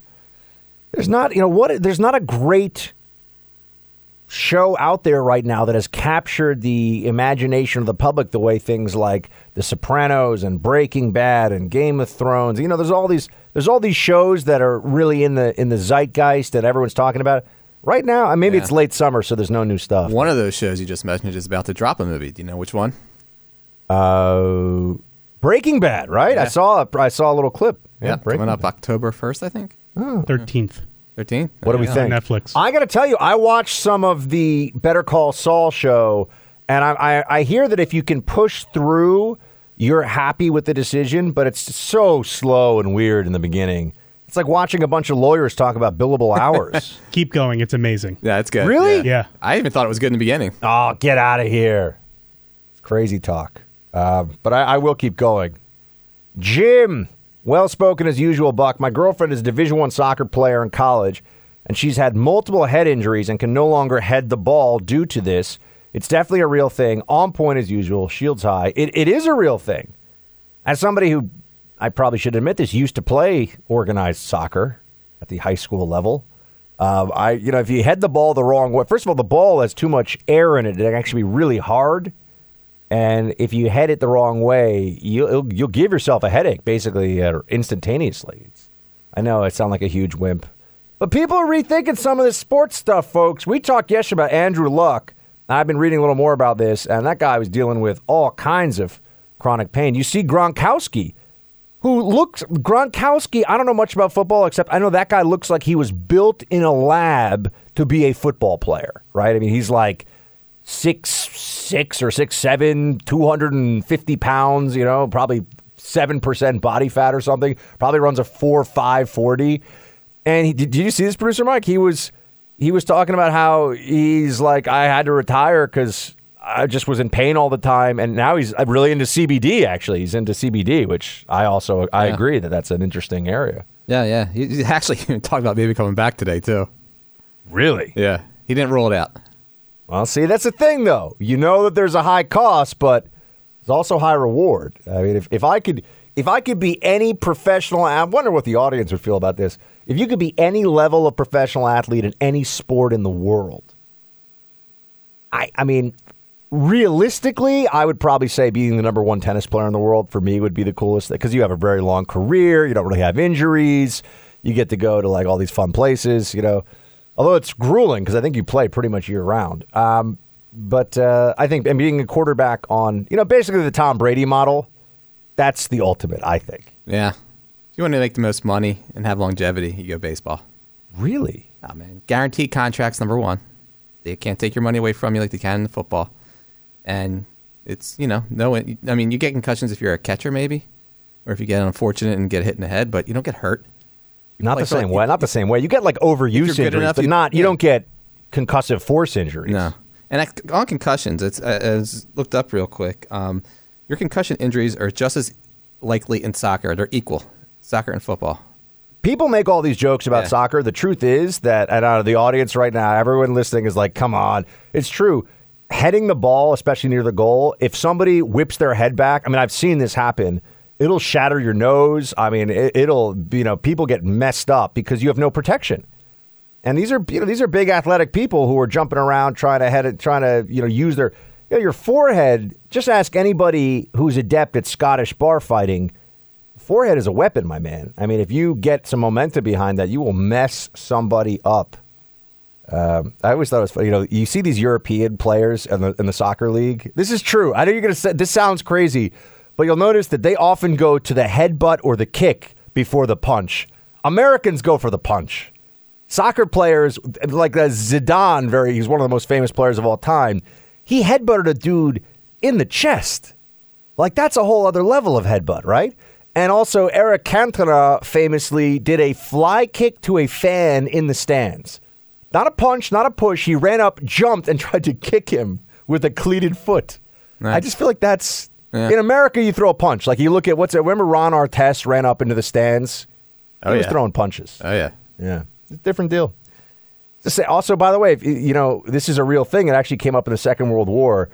there's not. You know what? There's not a great show out there right now that has captured the imagination of the public the way things like The Sopranos and Breaking Bad and Game of Thrones. You know, there's all these there's all these shows that are really in the in the zeitgeist that everyone's talking about. Right now, and maybe yeah. it's late summer, so there's no new stuff. One of those shows you just mentioned is about to drop a movie. Do you know which one? Uh, Breaking Bad, right? Yeah. I saw a, I saw a little clip. Yeah, yeah coming up Bad. October first, I think. Oh. thirteenth. thirteenth? What do we think? Netflix. I got to tell you, I watched some of the Better Call Saul show, and I, I, I hear that if you can push through, you're happy with the decision, but it's so slow and weird in the beginning. It's like watching a bunch of lawyers talk about billable hours. Keep going. It's amazing. Yeah, it's good. Really? Yeah. yeah. I even thought it was good in the beginning. Oh, get out of here. It's crazy talk. Uh, but I, I will keep going. Jim, well-spoken as usual, Buck. My girlfriend is a Division One soccer player in college, and she's had multiple head injuries and can no longer head the ball due to this. It's definitely a real thing. On point as usual. Shields high. It It is a real thing. As somebody who... I probably should admit this, used to play organized soccer at the high school level. Um, I, you know, if you head the ball the wrong way, first of all, the ball has too much air in it. It can actually be really hard. And if you head it the wrong way, you'll, you'll give yourself a headache basically uh, instantaneously. It's, I know I sound like a huge wimp, but people are rethinking some of this sports stuff, folks. We talked yesterday about Andrew Luck. I've been reading a little more about this, and that guy was dealing with all kinds of chronic pain. You see Gronkowski. Who looks, Gronkowski, I don't know much about football, except I know that guy looks like he was built in a lab to be a football player, right? I mean, he's like six six or six seven, two hundred fifty pounds, you know, probably seven percent body fat or something. Probably runs a four five forty. And he, did you see this, producer Mike? He was, he was talking about how he's like, I had to retire because I just was in pain all the time, and now he's really into C B D, actually. He's into C B D, which I also, I yeah. agree that that's an interesting area. Yeah, yeah. He, he actually talked about maybe coming back today, too. Really? Yeah. He didn't rule it out. Well, see, that's the thing, though. You know that there's a high cost, but there's also high reward. I mean, if, if I could if I could be any professional, I wonder what the audience would feel about this. If you could be any level of professional athlete in any sport in the world, I, I mean... Realistically, I would probably say being the number one tennis player in the world for me would be the coolest thing because you have a very long career. You don't really have injuries. You get to go to like all these fun places, you know, although it's grueling because I think you play pretty much year round. Um, but uh, I think and being a quarterback on, you know, basically the Tom Brady model, that's the ultimate, I think. Yeah. If you want to make the most money and have longevity, you go baseball. Really? Oh, man. Guaranteed contracts, number one. They can't take your money away from you like they can in football. And it's, you know, no. I mean, you get concussions if you're a catcher, maybe, or if you get unfortunate and get hit in the head, but you don't get hurt. You not the same way. You, not the same way. You get like overuse injuries, enough, but you, not. You yeah. don't get concussive force injuries. No. And on concussions, it's as looked up real quick. Um, your concussion injuries are just as likely in soccer. They're equal, soccer and football. People make all these jokes about yeah. soccer. The truth is that, and out of the audience right now, everyone listening is like, "Come on, it's true." Heading the ball, especially near the goal, if somebody whips their head back, I mean, I've seen this happen, it'll shatter your nose. I mean, it, it'll, you know, people get messed up because you have no protection. And these are, you know, these are big athletic people who are jumping around trying to head it, trying to, you know, use their, you know, your forehead. Just ask anybody who's adept at Scottish bar fighting. Forehead is a weapon, my man. I mean, if you get some momentum behind that, you will mess somebody up. Um, I always thought it was funny. You know, you see these European players in the, in the soccer league. This is true. I know you're going to say this sounds crazy, but you'll notice that they often go to the headbutt or the kick before the punch. Americans go for the punch. Soccer players, like Zidane, very he's one of the most famous players of all time. He headbutted a dude in the chest. Like, that's a whole other level of headbutt, right? And also, Eric Cantona famously did a fly kick to a fan in the stands. Not a punch, not a push. He ran up, jumped, and tried to kick him with a cleated foot. Nice. I just feel like that's... Yeah. In America, you throw a punch. Like, you look at... what's it? Remember Ron Artest ran up into the stands? He oh, was yeah. throwing punches. Oh, yeah. Yeah. It's a different deal. Also, by the way, if, you know, this is a real thing. It actually came up in the Second World War.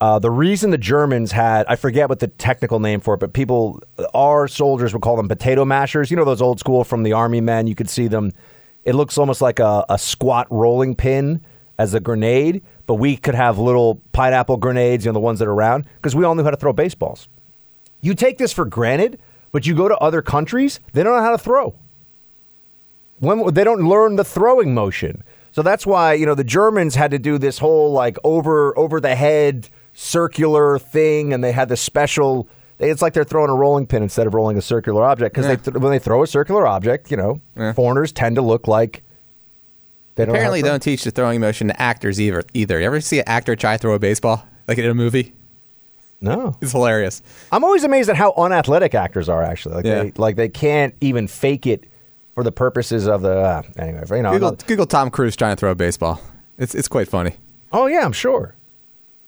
Uh, the reason the Germans had... I forget what the technical name for it, but people... Our soldiers would call them potato mashers. You know those old school from the army men. You could see them... It looks almost like a, a squat rolling pin as a grenade, but we could have little pineapple grenades, you know, the ones that are round, because we all knew how to throw baseballs. You take this for granted, but you go to other countries, they don't know how to throw. When, they don't learn the throwing motion. So that's why, you know, the Germans had to do this whole like over over the head circular thing. And they had the special. It's like they're throwing a rolling pin instead of rolling a circular object, because yeah. they th- when they throw a circular object, you know, yeah. foreigners tend to look like. They don't Apparently, don't teach the throwing motion to actors either. Either. You ever see an actor try to throw a baseball like in a movie? No, it's hilarious. I'm always amazed at how unathletic actors are. Actually, like, yeah. they, like they can't even fake it for the purposes of the uh, anyway. You know, Google, Google Tom Cruise trying to throw a baseball. It's it's quite funny. Oh yeah, I'm sure.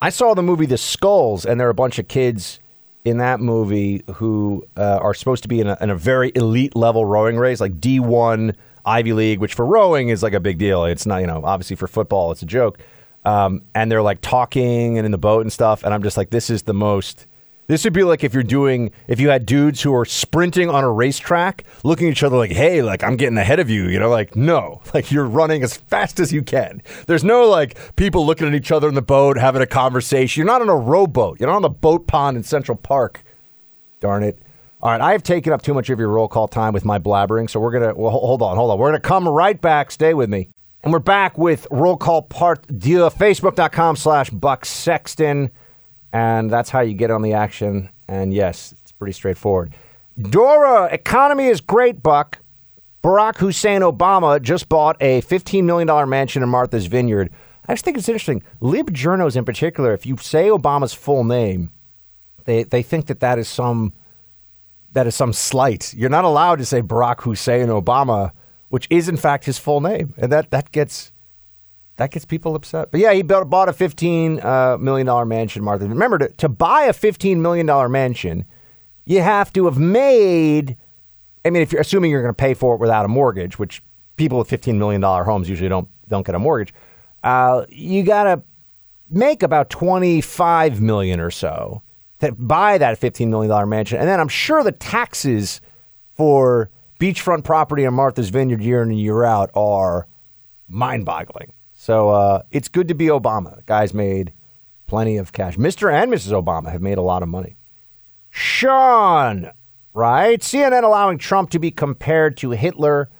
I saw the movie The Skulls, and there are a bunch of kids in that movie who uh, are supposed to be in a, in a very elite level rowing race, like D one. Ivy League, which for rowing is like a big deal. It's not, you know, obviously for football, it's a joke. Um, and they're like talking and in the boat and stuff. And I'm just like, this is the most, this would be like if you're doing, if you had dudes who are sprinting on a racetrack, looking at each other like, hey, like I'm getting ahead of you. You know, like, no, like you're running as fast as you can. There's no like people looking at each other in the boat, having a conversation. You're not on a rowboat. You're not on the boat pond in Central Park. Darn it. All right, I have taken up too much of your roll call time with my blabbering, so we're going to... Well, hold on, hold on. We're going to come right back. Stay with me. And we're back with roll call part deux, facebook.com slash Buck Sexton. And that's how you get on the action. And yes, it's pretty straightforward. Dora, economy is great, Buck. Barack Hussein Obama just bought a fifteen million dollars mansion in Martha's Vineyard. I just think it's interesting. Libjournos in particular, if you say Obama's full name, they, they think that that is some... That is some slight. You're not allowed to say Barack Hussein Obama, which is in fact his full name, and that that gets that gets people upset. But yeah, he built, bought a fifteen uh, million dollar mansion, Martha. Remember, to, to buy a fifteen million dollar mansion, you have to have made. I mean, if you're assuming you're going to pay for it without a mortgage, which people with fifteen million dollar homes usually don't don't get a mortgage, uh, you got to make about twenty five million or so to buy that fifteen million dollars mansion. And then I'm sure the taxes for beachfront property in Martha's Vineyard year in and year out are mind-boggling. So uh, it's good to be Obama. The guy's made plenty of cash. Mister and Missus Obama have made a lot of money. Sean, right? C N N allowing Trump to be compared to Hitler,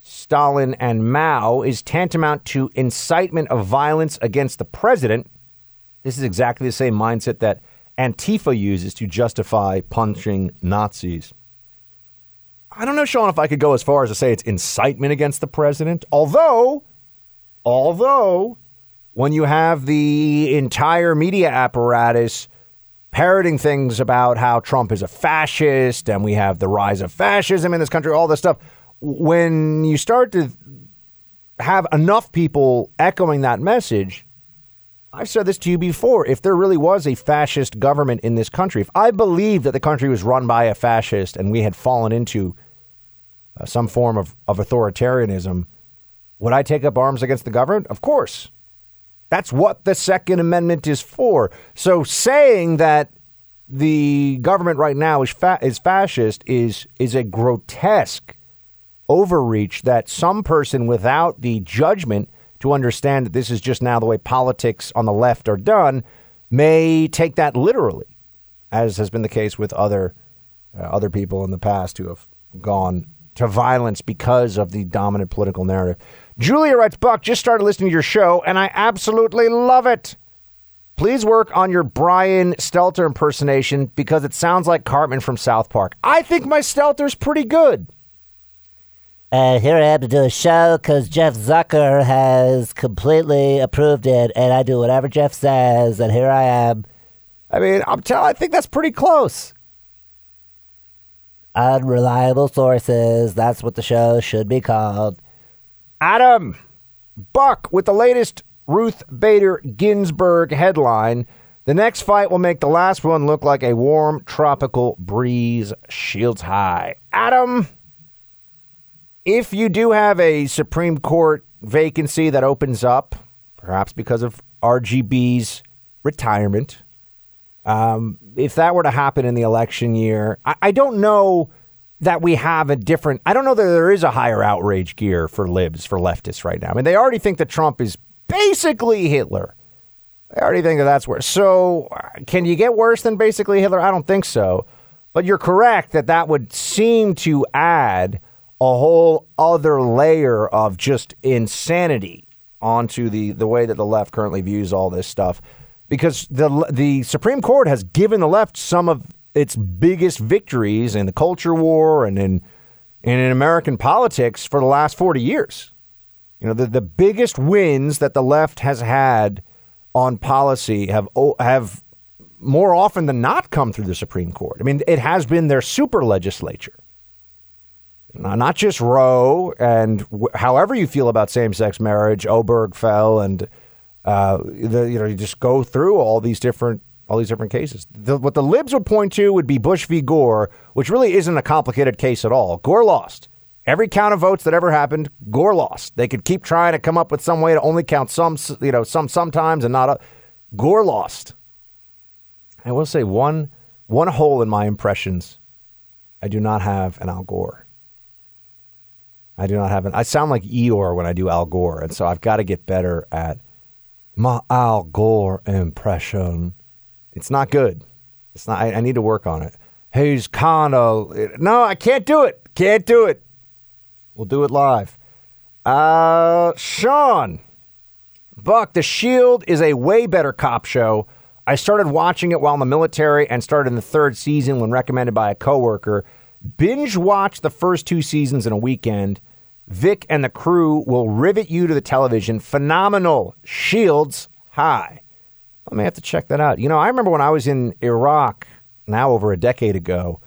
Stalin, and Mao is tantamount to incitement of violence against the president. This is exactly the same mindset that Antifa uses to justify punching Nazis. I don't know, Sean, if I could go as far as to say it's incitement against the president. Although, although when you have the entire media apparatus parroting things about how Trump is a fascist and we have the rise of fascism in this country, all this stuff, when you start to have enough people echoing that message... I've said this to you before. If there really was a fascist government in this country, if I believed that the country was run by a fascist and we had fallen into uh, some form of, of authoritarianism, would I take up arms against the government? Of course. That's what the Second Amendment is for. So saying that the government right now is fa- is fascist is is a grotesque overreach that some person without the judgment to understand that this is just now the way politics on the left are done, may take that literally, as has been the case with other uh, other people in the past who have gone to violence because of the dominant political narrative. Julia writes, Buck, just started listening to your show, and I absolutely love it. Please work on your Brian Stelter impersonation because it sounds like Cartman from South Park. I think my Stelter's pretty good. And uh, here I am to do a show because Jeff Zucker has completely approved it, and I do whatever Jeff says, and here I am. I mean, I'm telling. I think that's pretty close. Unreliable sources. That's what the show should be called. Adam, Buck, with the latest Ruth Bader Ginsburg headline, the next fight will make the last one look like a warm tropical breeze shields high. Adam... If you do have a Supreme Court vacancy that opens up, perhaps because of R G B's retirement, um, if that were to happen in the election year, I, I don't know that we have a different... I don't know that there is a higher outrage gear for libs, for leftists right now. I mean, they already think that Trump is basically Hitler. They already think that that's worse. So can you get worse than basically Hitler? I don't think so. But you're correct that that would seem to add... a whole other layer of just insanity onto the, the way that the left currently views all this stuff, because the the Supreme Court has given the left some of its biggest victories in the culture war and in and in American politics for the last forty years. You know, the, the biggest wins that the left has had on policy have have more often than not come through the Supreme Court. I mean, it has been their super legislature. Not just Roe, and w- however you feel about same-sex marriage, Obergefell, and uh, the, you know, you just go through all these different all these different cases. The, what the libs would point to would be Bush v. Gore, which really isn't a complicated case at all. Gore lost every count of votes that ever happened. Gore lost. They could keep trying to come up with some way to only count some, you know, some sometimes and not. A, Gore lost. I will say one one hole in my impressions. I do not have an Al Gore. I do not have an. I sound like Eeyore when I do Al Gore, and so I've got to get better at my Al Gore impression. It's not good. It's not. I, I need to work on it. Who's kind of? No, I can't do it. Can't do it. We'll do it live. Uh, Sean, Buck, The Shield is a way better cop show. I started watching it while in the military and started in the third season when recommended by a coworker. Binge watch the first two seasons in a weekend. Vic and the crew will rivet you to the television. Phenomenal. Shields high. I may have to check that out. You know, I remember when I was in Iraq now over a decade ago,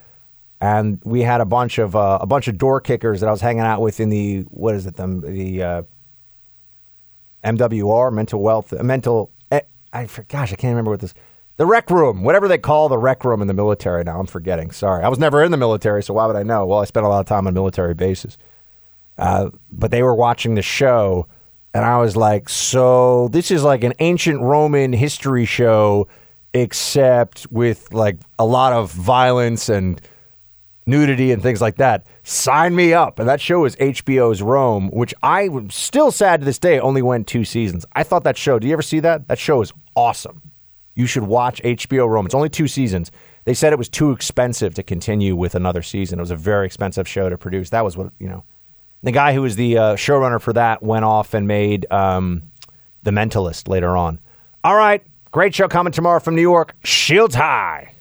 and we had a bunch of uh, a bunch of door kickers that I was hanging out with in the what is it the the uh, M W R mental wealth mental. I for gosh I can't remember what this. The rec room, whatever they call the rec room in the military now. I'm forgetting. Sorry. I was never in the military, so why would I know? Well, I spent a lot of time on military bases. Uh, but they were watching the show, and I was like, so this is like an ancient Roman history show, except with like a lot of violence and nudity and things like that. Sign me up. And that show was H B O's Rome, which I'm still sad to this day only went two seasons. I thought that show, do you ever see that? That show is awesome. You should watch H B O Rome. It's only two seasons. They said it was too expensive to continue with another season. It was a very expensive show to produce. That was what, you know. The guy who was the uh, showrunner for that went off and made um, The Mentalist later on. All right. Great show coming tomorrow from New York. Shields high.